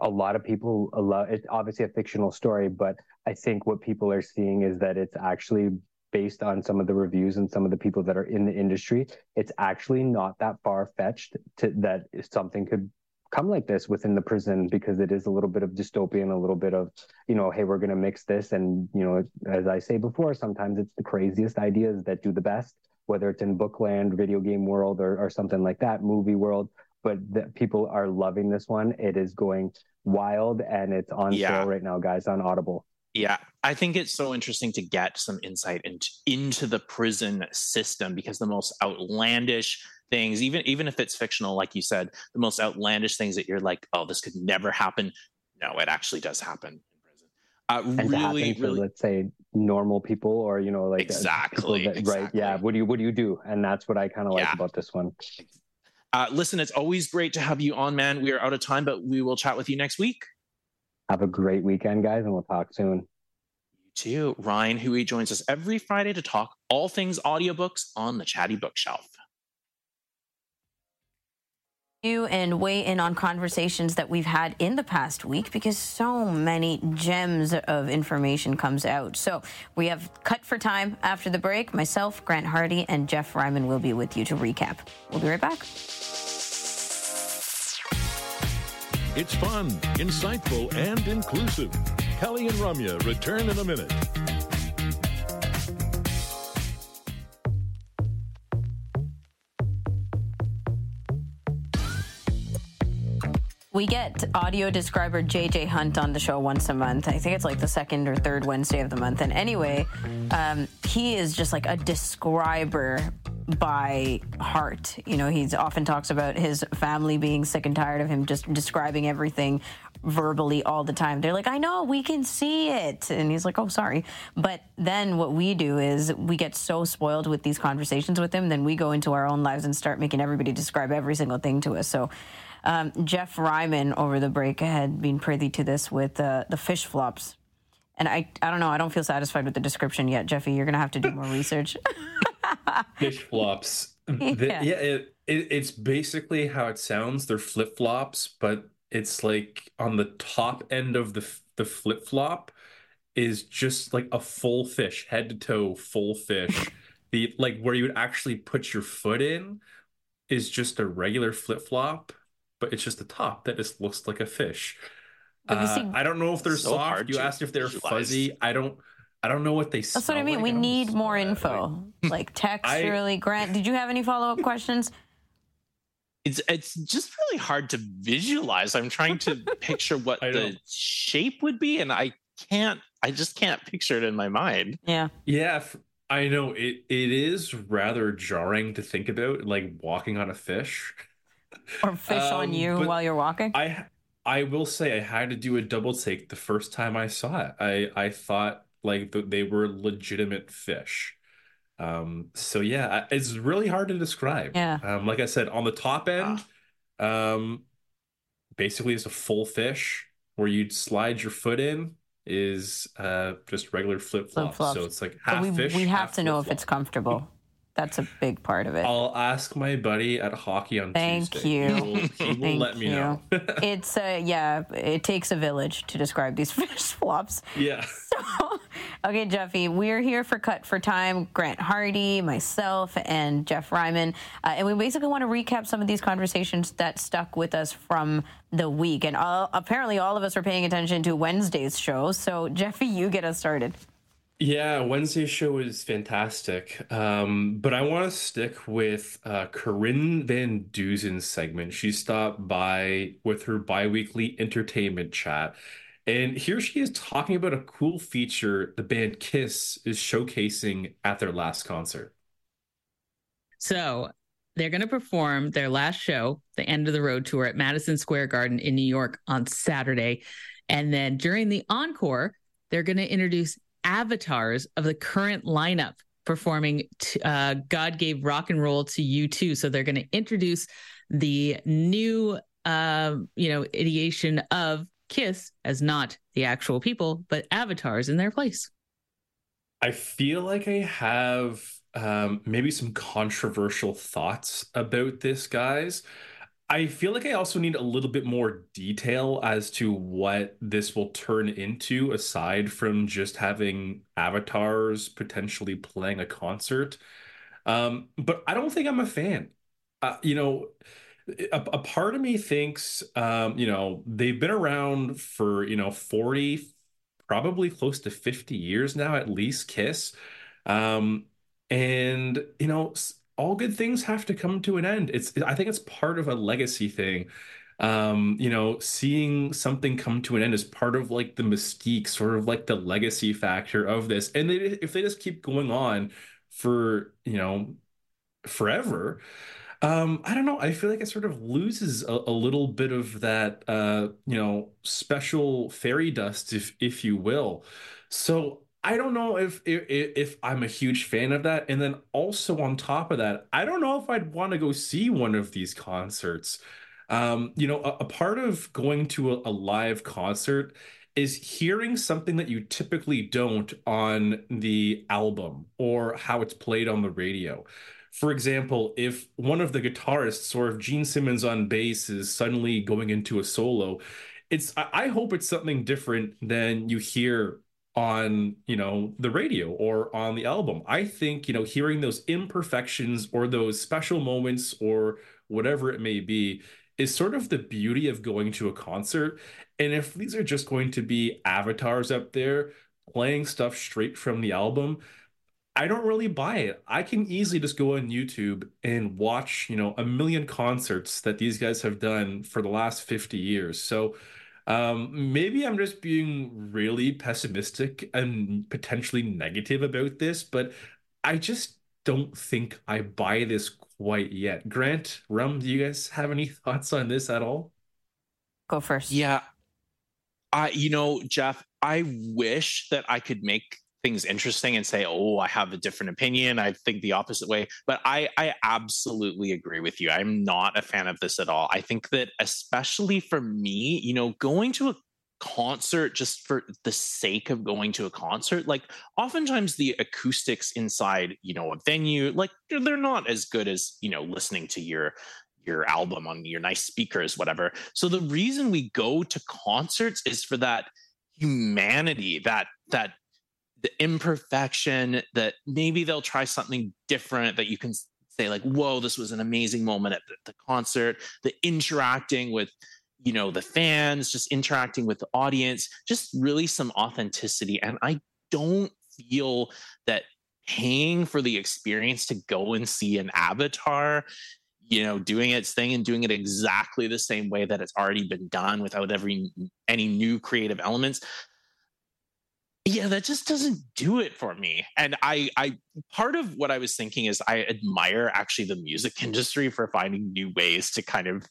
a lot of people, a lot, it's obviously a fictional story, but I think what people are seeing is that it's actually based on some of the reviews and some of the people that are in the industry. It's actually not that far-fetched to, that something could come like this within the prison, because it is a little bit of dystopian, a little bit of, you know, hey, we're going to mix this. And, you know, as I say before, sometimes it's the craziest ideas that do the best, whether it's in book land, video game world, or, or something like that, movie world. But the, people are loving this one. It is going wild, and it's on yeah. sale right now, guys, on Audible. Yeah, I think it's so interesting to get some insight into, into the prison system, because the most outlandish things, even, even if it's fictional, like you said, the most outlandish things that you're like, oh, this could never happen. No, it actually does happen in prison. Uh, and really, happen to, really, let's say, normal people, or, you know, like exactly, that, exactly. right. Yeah. What do you, what do you do? And that's what I kind of like yeah. about this one. Uh, listen, it's always great to have you on, man. We are out of time, but we will chat with you next week. Have a great weekend, guys, and we'll talk soon. You too. Ryan Hooey joins us every Friday to talk all things audiobooks on the Chatty Bookshelf. You and weigh in on conversations that we've had in the past week, because so many gems of information comes out. So we have cut for time after the break. Myself, Grant Hardy, and Jeff Ryman will be with you to recap. We'll be right back. It's fun, insightful, and inclusive. Kelly and Ramya return in a minute. We get audio describer J J Hunt on the show once a month. I think it's like the second or third Wednesday of the month. And anyway, um, he is just like a describer by heart. You know, he's often talks about his family being sick and tired of him just describing everything verbally all the time. They're like, I know, we can see it. And he's like, oh, sorry. But then what we do is we get so spoiled with these conversations with him, then we go into our own lives and start making everybody describe every single thing to us. So um, Jeff Ryman over the break had been privy to this with uh, the fish flops. And I, I don't know, I don't feel satisfied with the description yet, Jeffy. You're going to have to do more research. Fish flops. Yeah, the, yeah it, it, it's basically how it sounds. They're flip-flops, but it's like on the top end of the the flip-flop is just like a full fish, head to toe, full fish. The like where you would actually put your foot in is just a regular flip-flop, but it's just the top that just looks like a fish. Uh, I don't know if they're so soft. You asked if they're fuzzy. I don't... I don't know what they sound like. That's what I mean. Like, we I need more info, like, like texturally. I, Grant, did you have any follow-up questions? It's it's just really hard to visualize. I'm trying to picture what the know. shape would be, and I can't. I just can't picture it in my mind. Yeah. Yeah, I know. It it is rather jarring to think about, like walking on a fish, or fish um, on you while you're walking. I I will say I had to do a double take the first time I saw it. I I thought. Like they were legitimate fish. Um, so yeah, it's really hard to describe. Yeah. Um, like I said, on the top end, ah. um, basically it's a full fish where you'd slide your foot in is uh, just regular flip-flops. flip-flops. So it's like half we, fish, We have half to know flip-flop. If it's comfortable. That's a big part of it. I'll ask my buddy at hockey on Thank Tuesday. Thank you. He will, he will Thank let me you. know. It's uh, yeah, it takes a village to describe these fish flops. Yeah. So, okay, Jeffy, we're here for Cut for Time. Grant Hardy, myself, and Jeff Ryman. Uh, and we basically want to recap some of these conversations that stuck with us from the week. And all, apparently all of us are paying attention to Wednesday's show. So, Jeffy, you get us started. Yeah, Wednesday's show is fantastic, um, but I want to stick with uh, Corinne Van Duzen's segment. She stopped by with her biweekly entertainment chat, and here she is talking about a cool feature the band Kiss is showcasing at their last concert. So they're going to perform their last show, the End of the Road tour, at Madison Square Garden in New York on Saturday, and then during the encore, they're going to introduce avatars of the current lineup performing t- uh, God Gave Rock and Roll to U two. So they're going to introduce the new, uh, you know, ideation of Kiss as not the actual people, but avatars in their place. I feel like I have um, maybe some controversial thoughts about this, guys. I feel like I also need a little bit more detail as to what this will turn into, aside from just having avatars potentially playing a concert. Um, but I don't think I'm a fan. Uh, you know, a, a part of me thinks, um, you know, they've been around for, you know, forty, probably close to fifty years now, at least, Kiss. Um, and, you know... all good things have to come to an end. It's, I think it's part of a legacy thing. Um, you know, seeing something come to an end is part of like the mystique, sort of like the legacy factor of this. And they, if they just keep going on for, you know, forever, um, I don't know. I feel like it sort of loses a, a little bit of that, uh, you know, special fairy dust, if if you will. So I don't know if, if if I'm a huge fan of that. And then also on top of that, I don't know if I'd want to go see one of these concerts. Um, you know, a, a part of going to a, a live concert is hearing something that you typically don't on the album or how it's played on the radio. For example, if one of the guitarists or if Gene Simmons on bass is suddenly going into a solo, it's I, I hope it's something different than you hear on, you know, the radio or on the album. I think, you know, hearing those imperfections or those special moments or whatever it may be is sort of the beauty of going to a concert. And if these are just going to be avatars up there playing stuff straight from the album, I don't really buy it. I can easily just go on YouTube and watch, you know, a million concerts that these guys have done for the last fifty years. So Um, maybe I'm just being really pessimistic and potentially negative about this, but I just don't think I buy this quite yet. Grant, Rum, do you guys have any thoughts on this at all? Go first. Yeah. I, you know, Jeff, I wish that I could make things interesting and say, oh, I have a different opinion. I think the opposite way. But I, I absolutely agree with you. I'm not a fan of this at all. I think that especially for me, you know, going to a concert just for the sake of going to a concert, like oftentimes the acoustics inside, you know, a venue, like they're not as good as, you know, listening to your your album on your nice speakers, whatever. So the reason we go to concerts is for that humanity, that that the imperfection, that maybe they'll try something different that you can say like, whoa, this was an amazing moment at the concert, the interacting with, you know, the fans, just interacting with the audience, just really some authenticity. And I don't feel that paying for the experience to go and see an avatar, you know, doing its thing and doing it exactly the same way that it's already been done without every, any new creative elements. Yeah, that just doesn't do it for me. And I, I, part of what I was thinking is I admire actually the music industry for finding new ways to kind of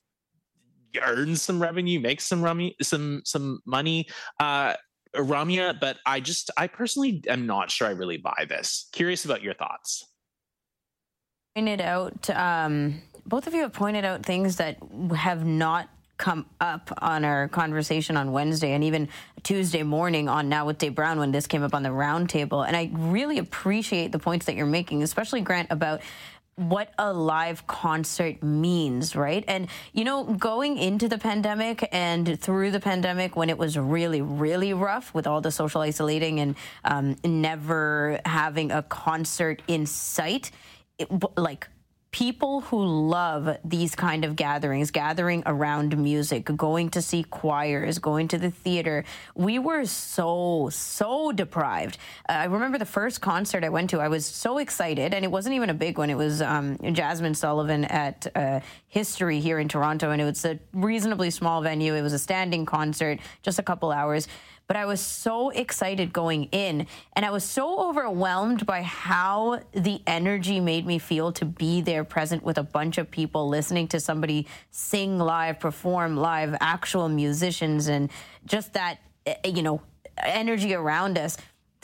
earn some revenue, make some rummy, some some money, uh, Ramya. But I just, I personally am not sure I really buy this. Curious about your thoughts. Pointed out, um, both of you have pointed out things that have not come up on our conversation on Wednesday and even Tuesday morning on Now with Dave Brown when this came up on the roundtable. And I really appreciate the points that you're making, especially, Grant, about what a live concert means, right? And, you know, going into the pandemic and through the pandemic when it was really, really rough with all the social isolating and um, never having a concert in sight, it, like... people who love these kind of gatherings, gathering around music, going to see choirs, going to the theater. We were so, so deprived. Uh, I remember the first concert I went to, I was so excited, and it wasn't even a big one. It was um, Jasmine Sullivan at uh, History here in Toronto, and it was a reasonably small venue. It was a standing concert, just a couple hours. But I was so excited going in, and I was so overwhelmed by how the energy made me feel to be there present with a bunch of people listening to somebody sing live, perform live, actual musicians, and just that, you know, energy around us.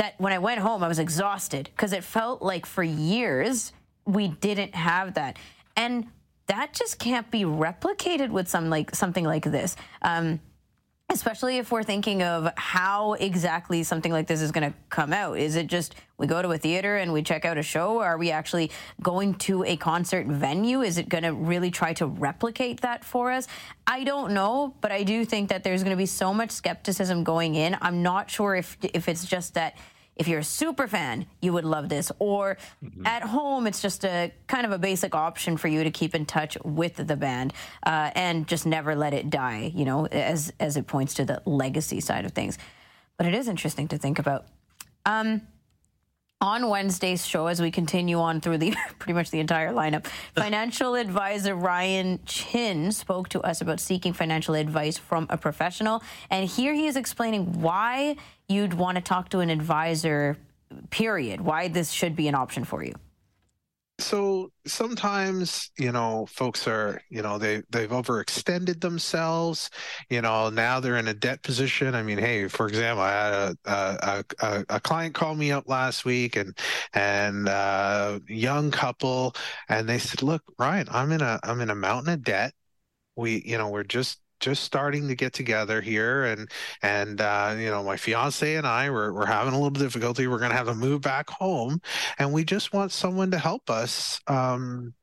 that when I went home, I was exhausted because it felt like for years we didn't have that. And that just can't be replicated with some like something like this, um, especially if we're thinking of how exactly something like this is going to come out. Is it just we go to a theater and we check out a show? Are we actually going to a concert venue? Is it going to really try to replicate that for us? I don't know, but I do think that there's going to be so much skepticism going in. I'm not sure if if it's just that if you're a super fan, you would love this. Or mm-hmm. at home, it's just a kind of a basic option for you to keep in touch with the band uh, and just never let it die, you know, as as it points to the legacy side of things. But it is interesting to think about. Um, on Wednesday's show, as we continue on through the pretty much the entire lineup, financial advisor Ryan Chin spoke to us about seeking financial advice from a professional. And here he is explaining why you'd want to talk to an advisor, period, why this should be an option for you. So sometimes, you know, folks are, you know, they, they've overextended themselves, you know, now they're in a debt position. I mean, hey, for example, I had a a, a, a client call me up last week and, and a young couple, and they said, look, Ryan, I'm in a, I'm in a mountain of debt. We, you know, we're just, just starting to get together here. And, and, uh, you know, my fiance and I were, we're having a little difficulty. We're going to have to move back home, and we just want someone to help us, um,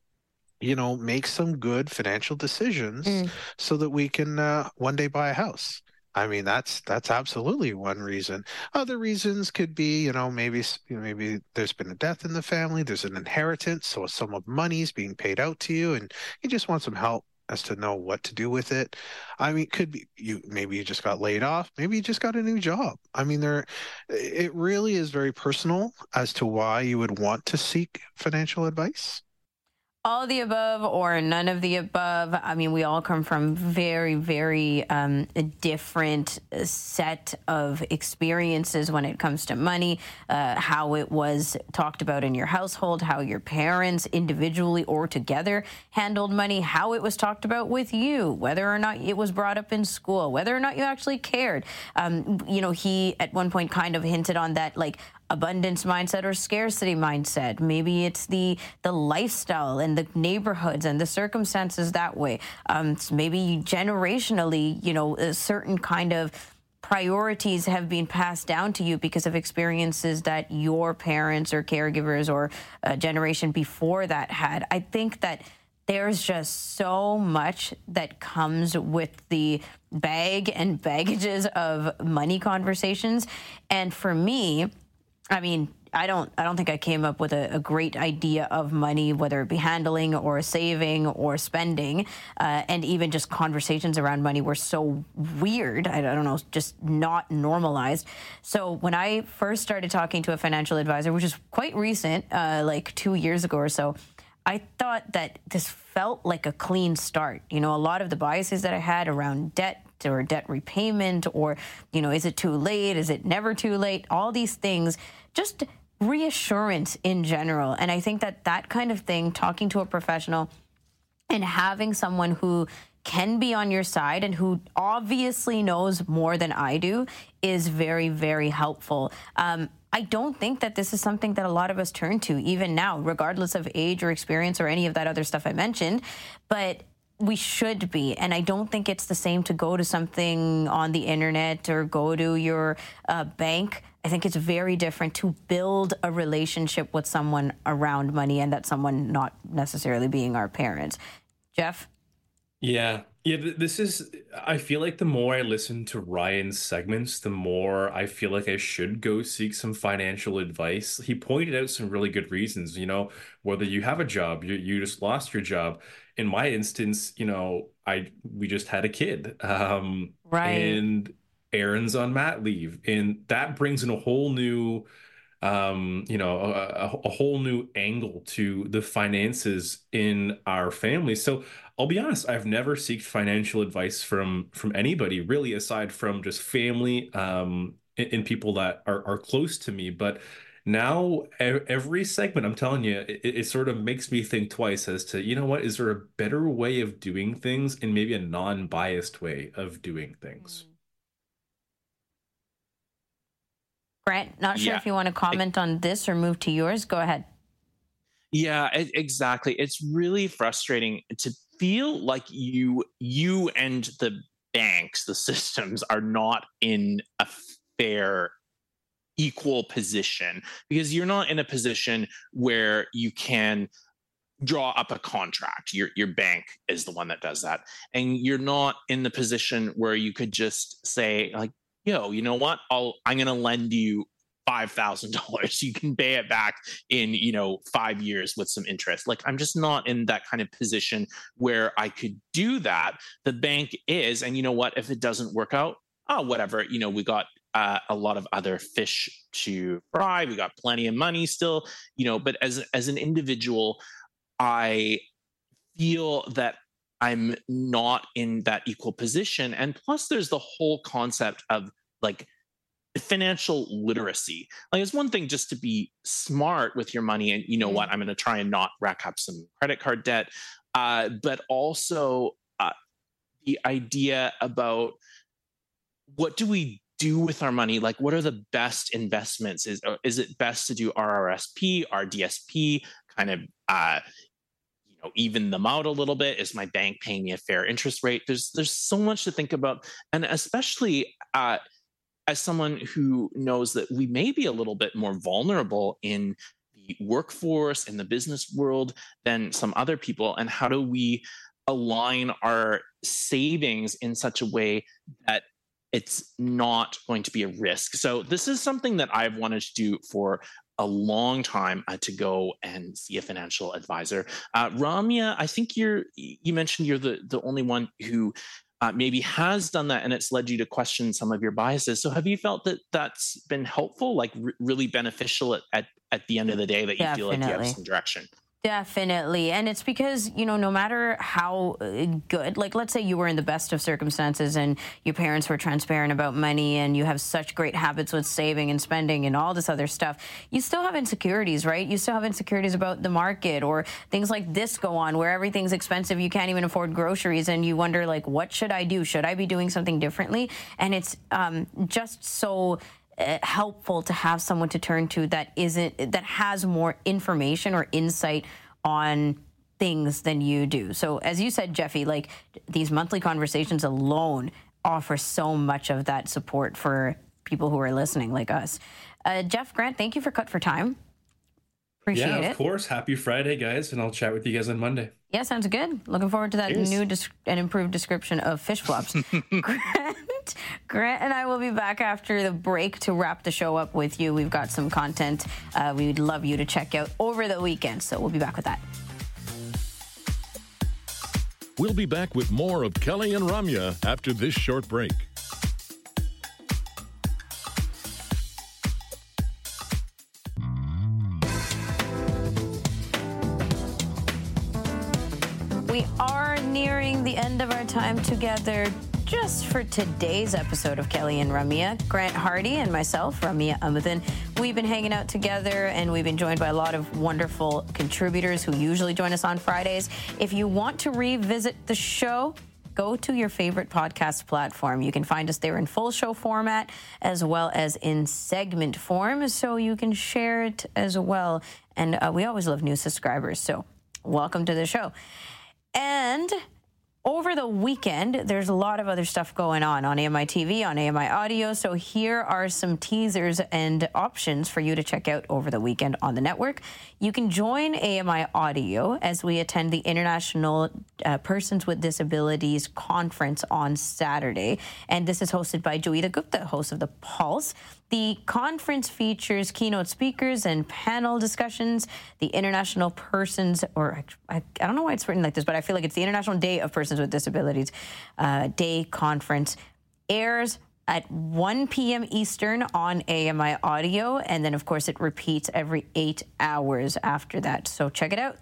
you know, make some good financial decisions mm. so that we can, uh, one day buy a house. I mean, that's, that's absolutely one reason. Other reasons could be, you know, maybe, you know, maybe there's been a death in the family, there's an inheritance. So a sum of money is being paid out to you, and you just want some help as to know what to do with it. I mean, could be you, maybe you just got laid off, maybe you just got a new job. I mean, there, it really is very personal as to why you would want to seek financial advice. All of the above or none of the above. I mean, we all come from very, very um, a different set of experiences when it comes to money, uh, how it was talked about in your household, how your parents individually or together handled money, how it was talked about with you, whether or not it was brought up in school, whether or not you actually cared. Um, you know, he at one point kind of hinted on that, like, abundance mindset or scarcity mindset. Maybe it's the the lifestyle and the neighborhoods and the circumstances that way. Um, maybe generationally, you know, a certain kind of priorities have been passed down to you because of experiences that your parents or caregivers or a generation before that had. I think that there's just so much that comes with the bag and baggages of money conversations. And for me, I mean, I don't I don't think I came up with a, a great idea of money, whether it be handling or saving or spending. Uh, and even just conversations around money were so weird. I don't know, just not normalized. So when I first started talking to a financial advisor, which is quite recent, uh, like two years ago or so, I thought that this felt like a clean start. You know, a lot of the biases that I had around debt or debt repayment or, you know, is it too late? Is it never too late? All these things, just reassurance in general. And I think that that kind of thing, talking to a professional and having someone who can be on your side and who obviously knows more than I do is very, very helpful. Um, I don't think that this is something that a lot of us turn to even now, regardless of age or experience or any of that other stuff I mentioned, but we should be. And I don't think it's the same to go to something on the internet or go to your uh, bank. I think it's very different to build a relationship with someone around money, and that someone not necessarily being our parents. Jeff? Yeah. Yeah, this is, I feel like the more I listen to Ryan's segments, the more I feel like I should go seek some financial advice. He pointed out some really good reasons, you know, whether you have a job, you, you just lost your job. In my instance, you know, I we just had a kid. Um, right. And Aaron's on mat leave. And that brings in a whole new, um, you know, a, a, a whole new angle to the finances in our family. So I'll be honest, I've never sought financial advice from from anybody, really, aside from just family um, and, and people that are, are close to me. But now every segment, I'm telling you, it, it sort of makes me think twice as to, you know what, is there a better way of doing things and maybe a non-biased way of doing things? Grant, not sure yeah. if you want to comment I, on this or move to yours. Go ahead. Yeah, it, exactly. It's really frustrating to feel like you you and the banks, the systems, are not in a fair, equal position, because you're not in a position where you can draw up a contract. Your your bank is the one that does that. And you're not in the position where you could just say, like, yo, you know what? I'll, I'm going to lend you five thousand dollars. You can pay it back in, you know, five years with some interest. Like, I'm just not in that kind of position where I could do that. The bank is, and you know what? If it doesn't work out, oh, whatever, you know, we got Uh, a lot of other fish to fry. We got plenty of money still, you know, but as, as an individual, I feel that I'm not in that equal position. And plus there's the whole concept of like financial literacy. Like, it's one thing just to be smart with your money and, you know what, I'm going to try and not rack up some credit card debt. Uh, but also uh, the idea about what do we do with our money? Like, what are the best investments? Is is it best to do R R S P, R D S P, kind of, uh, you know, even them out a little bit? Is my bank paying me a fair interest rate? There's there's so much to think about, and especially uh, as someone who knows that we may be a little bit more vulnerable in the workforce and the business world than some other people. And how do we align our savings in such a way that it's not going to be a risk? So this is something that I've wanted to do for a long time, uh, to go and see a financial advisor. Uh, Ramya, I think you're, you mentioned you're the, the only one who uh, maybe has done that, and it's led you to question some of your biases. So have you felt that that's been helpful, like r- really beneficial at, at, at the end of the day, that you Definitely. feel like you have some direction? Definitely. And it's because, you know, no matter how good, like, let's say you were in the best of circumstances and your parents were transparent about money and you have such great habits with saving and spending and all this other stuff, you still have insecurities, right? You still have insecurities about the market, or things like this go on where everything's expensive. You can't even afford groceries and you wonder, like, what should I do? Should I be doing something differently? And it's um, just so helpful to have someone to turn to that isn't, that has more information or insight on things than you do. So as you said, Jeffy, like, these monthly conversations alone offer so much of that support for people who are listening like us. Uh, Jeff, Grant, thank you for Cut for Time. Appreciate it. Yeah, of it. course. Happy Friday, guys. And I'll chat with you guys on Monday. Yeah, sounds good. Looking forward to that Cheers. new dis- and improved description of fish flops. Grant, Grant and I will be back after the break to wrap the show up with you. We've got some content uh, we would love you to check out over the weekend. So we'll be back with that. We'll be back with more of Kelly and Ramya after this short break. We are nearing the end of our time together just for today's episode of Kelly and Ramya. Grant Hardy and myself, Ramya Amathan, we've been hanging out together, and we've been joined by a lot of wonderful contributors who usually join us on Fridays. If you want to revisit the show, go to your favorite podcast platform. You can find us there in full show format as well as in segment form, so you can share it as well. And uh, we always love new subscribers, so welcome to the show. And over the weekend, there's a lot of other stuff going on on A M I T V, on A M I Audio. So here are some teasers and options for you to check out over the weekend on the network. You can join A M I Audio as we attend the International uh, Persons with Disabilities Conference on Saturday. And this is hosted by Joita Gupta, host of The Pulse. The conference features keynote speakers and panel discussions. The International Persons, or I, I don't know why it's written like this, but I feel like it's the International Day of Persons with Disabilities uh, Day Conference, airs at one p.m. Eastern on A M I Audio. And then, of course, it repeats every eight hours after that. So check it out.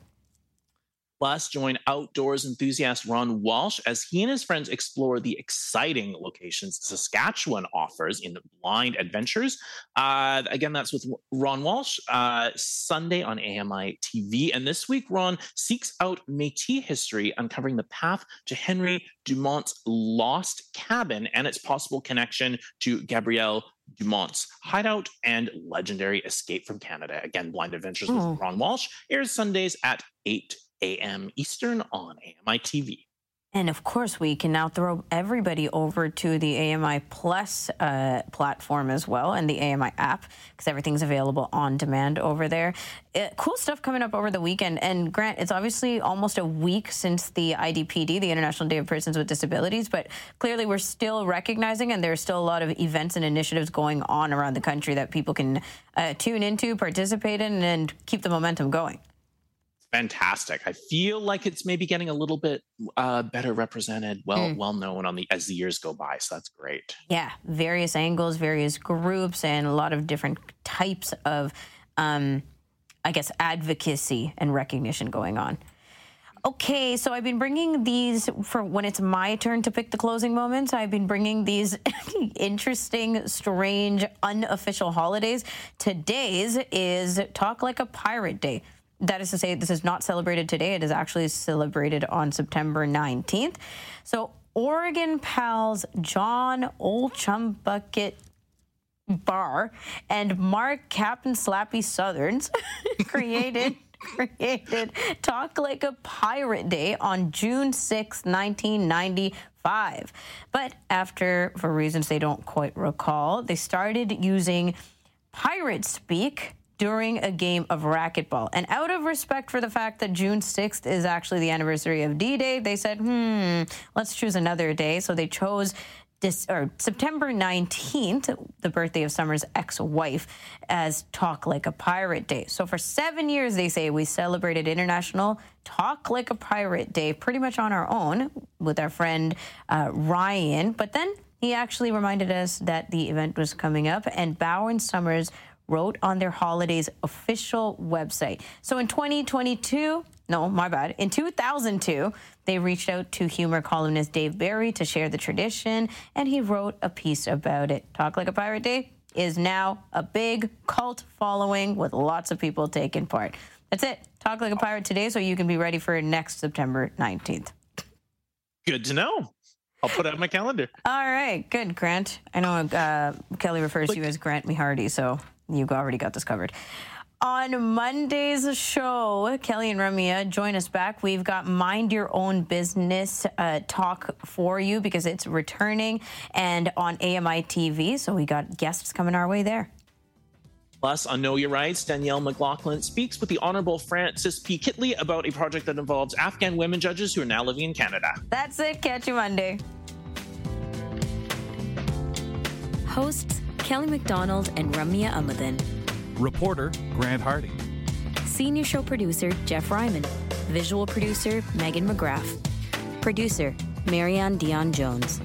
Plus, join outdoors enthusiast Ron Walsh as he and his friends explore the exciting locations Saskatchewan offers in Blind Adventures. Uh, again, that's with Ron Walsh, uh, Sunday on A M I T V. And this week, Ron seeks out Métis history, uncovering the path to Henry Dumont's lost cabin and its possible connection to Gabrielle Dumont's Hideout, and Legendary Escape from Canada. Again, Blind Adventures oh. with Ron Walsh airs Sundays at eight a.m. Eastern on A M I T V. And of course, we can now throw everybody over to the A M I Plus uh, platform as well, and the A M I app, because everything's available on demand over there. It, cool stuff coming up over the weekend. And Grant, it's obviously almost a week since the I D P D, the International Day of Persons with Disabilities, but clearly we're still recognizing, and there's still a lot of events and initiatives going on around the country that people can uh, tune into, participate in, and keep the momentum going. Fantastic. I feel like it's maybe getting a little bit uh, better represented, well mm. well known on the as the years go by. So that's great. Yeah, various angles, various groups, and a lot of different types of, um, I guess, advocacy and recognition going on. Okay, so I've been bringing these for when it's my turn to pick the closing moments. I've been bringing these interesting, strange, unofficial holidays. Today's is Talk Like a Pirate Day. That is to say, this is not celebrated today. It is actually celebrated on September nineteenth. So Oregon pals John Old Chum Bucket Barr and Mark Captain Slappy Southerns created created Talk Like a Pirate Day on June sixth, nineteen ninety. Five. But after, for reasons they don't quite recall, they started using pirate speak during a game of racquetball. And out of respect for the fact that June sixth is actually the anniversary of D-Day, they said, hmm, let's choose another day. So they chose this, or September nineteenth, the birthday of Summer's ex-wife, as Talk Like a Pirate Day. So for seven years, they say, we celebrated International Talk Like a Pirate Day pretty much on our own with our friend uh, Ryan. But then he actually reminded us that the event was coming up, and Bauer and Summers wrote on their holiday's official website. So in twenty twenty-two, no, my bad, in two thousand two, they reached out to humor columnist Dave Barry to share the tradition, and he wrote a piece about it. Talk Like a Pirate Day is now a big cult following with lots of people taking part. That's it. Talk Like a Pirate today, so you can be ready for next September nineteenth. Good to know. I'll put it on my calendar. All right. Good, Grant. I know uh, Kelly refers like- to you as Grant Me Hardy, so... You've already got this covered. On Monday's show, Kelly and Ramya join us back. We've got Mind Your Own Business uh, talk for you because it's returning and on A M I T V. So we got guests coming our way there. Plus, on Know Your Rights, Danielle McLaughlin speaks with the Honorable Frances P. Kitley about a project that involves Afghan women judges who are now living in Canada. That's it. Catch you Monday. Hosts Kelly McDonald and Ramya Amathan. Reporter Grant Hardy. Senior show producer Jeff Ryman. Visual producer Megan McGrath. Producer Marianne Dion Jones.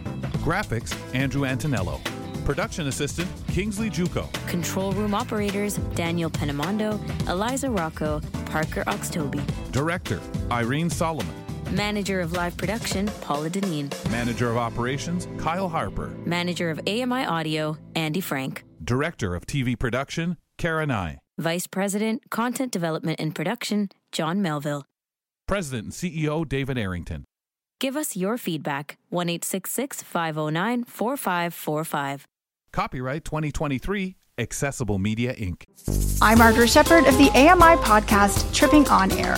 Graphics Andrew Antonello. Production assistant Kingsley Juco. Control room operators Daniel Penamondo, Eliza Rocco, Parker Oxtoby. Director Irene Solomon. Manager of Live Production, Paula Deneen. Manager of Operations, Kyle Harper. Manager of A M I Audio, Andy Frank. Director of T V Production, Kara Nye. Vice President, Content Development and Production, John Melville. President and C E O, David Arrington. Give us your feedback, one eight six six, five oh nine, four five four five. Copyright twenty twenty-three, Accessible Media, Incorporated. I'm Margaret Shepherd of the A M I podcast, Tripping On Air.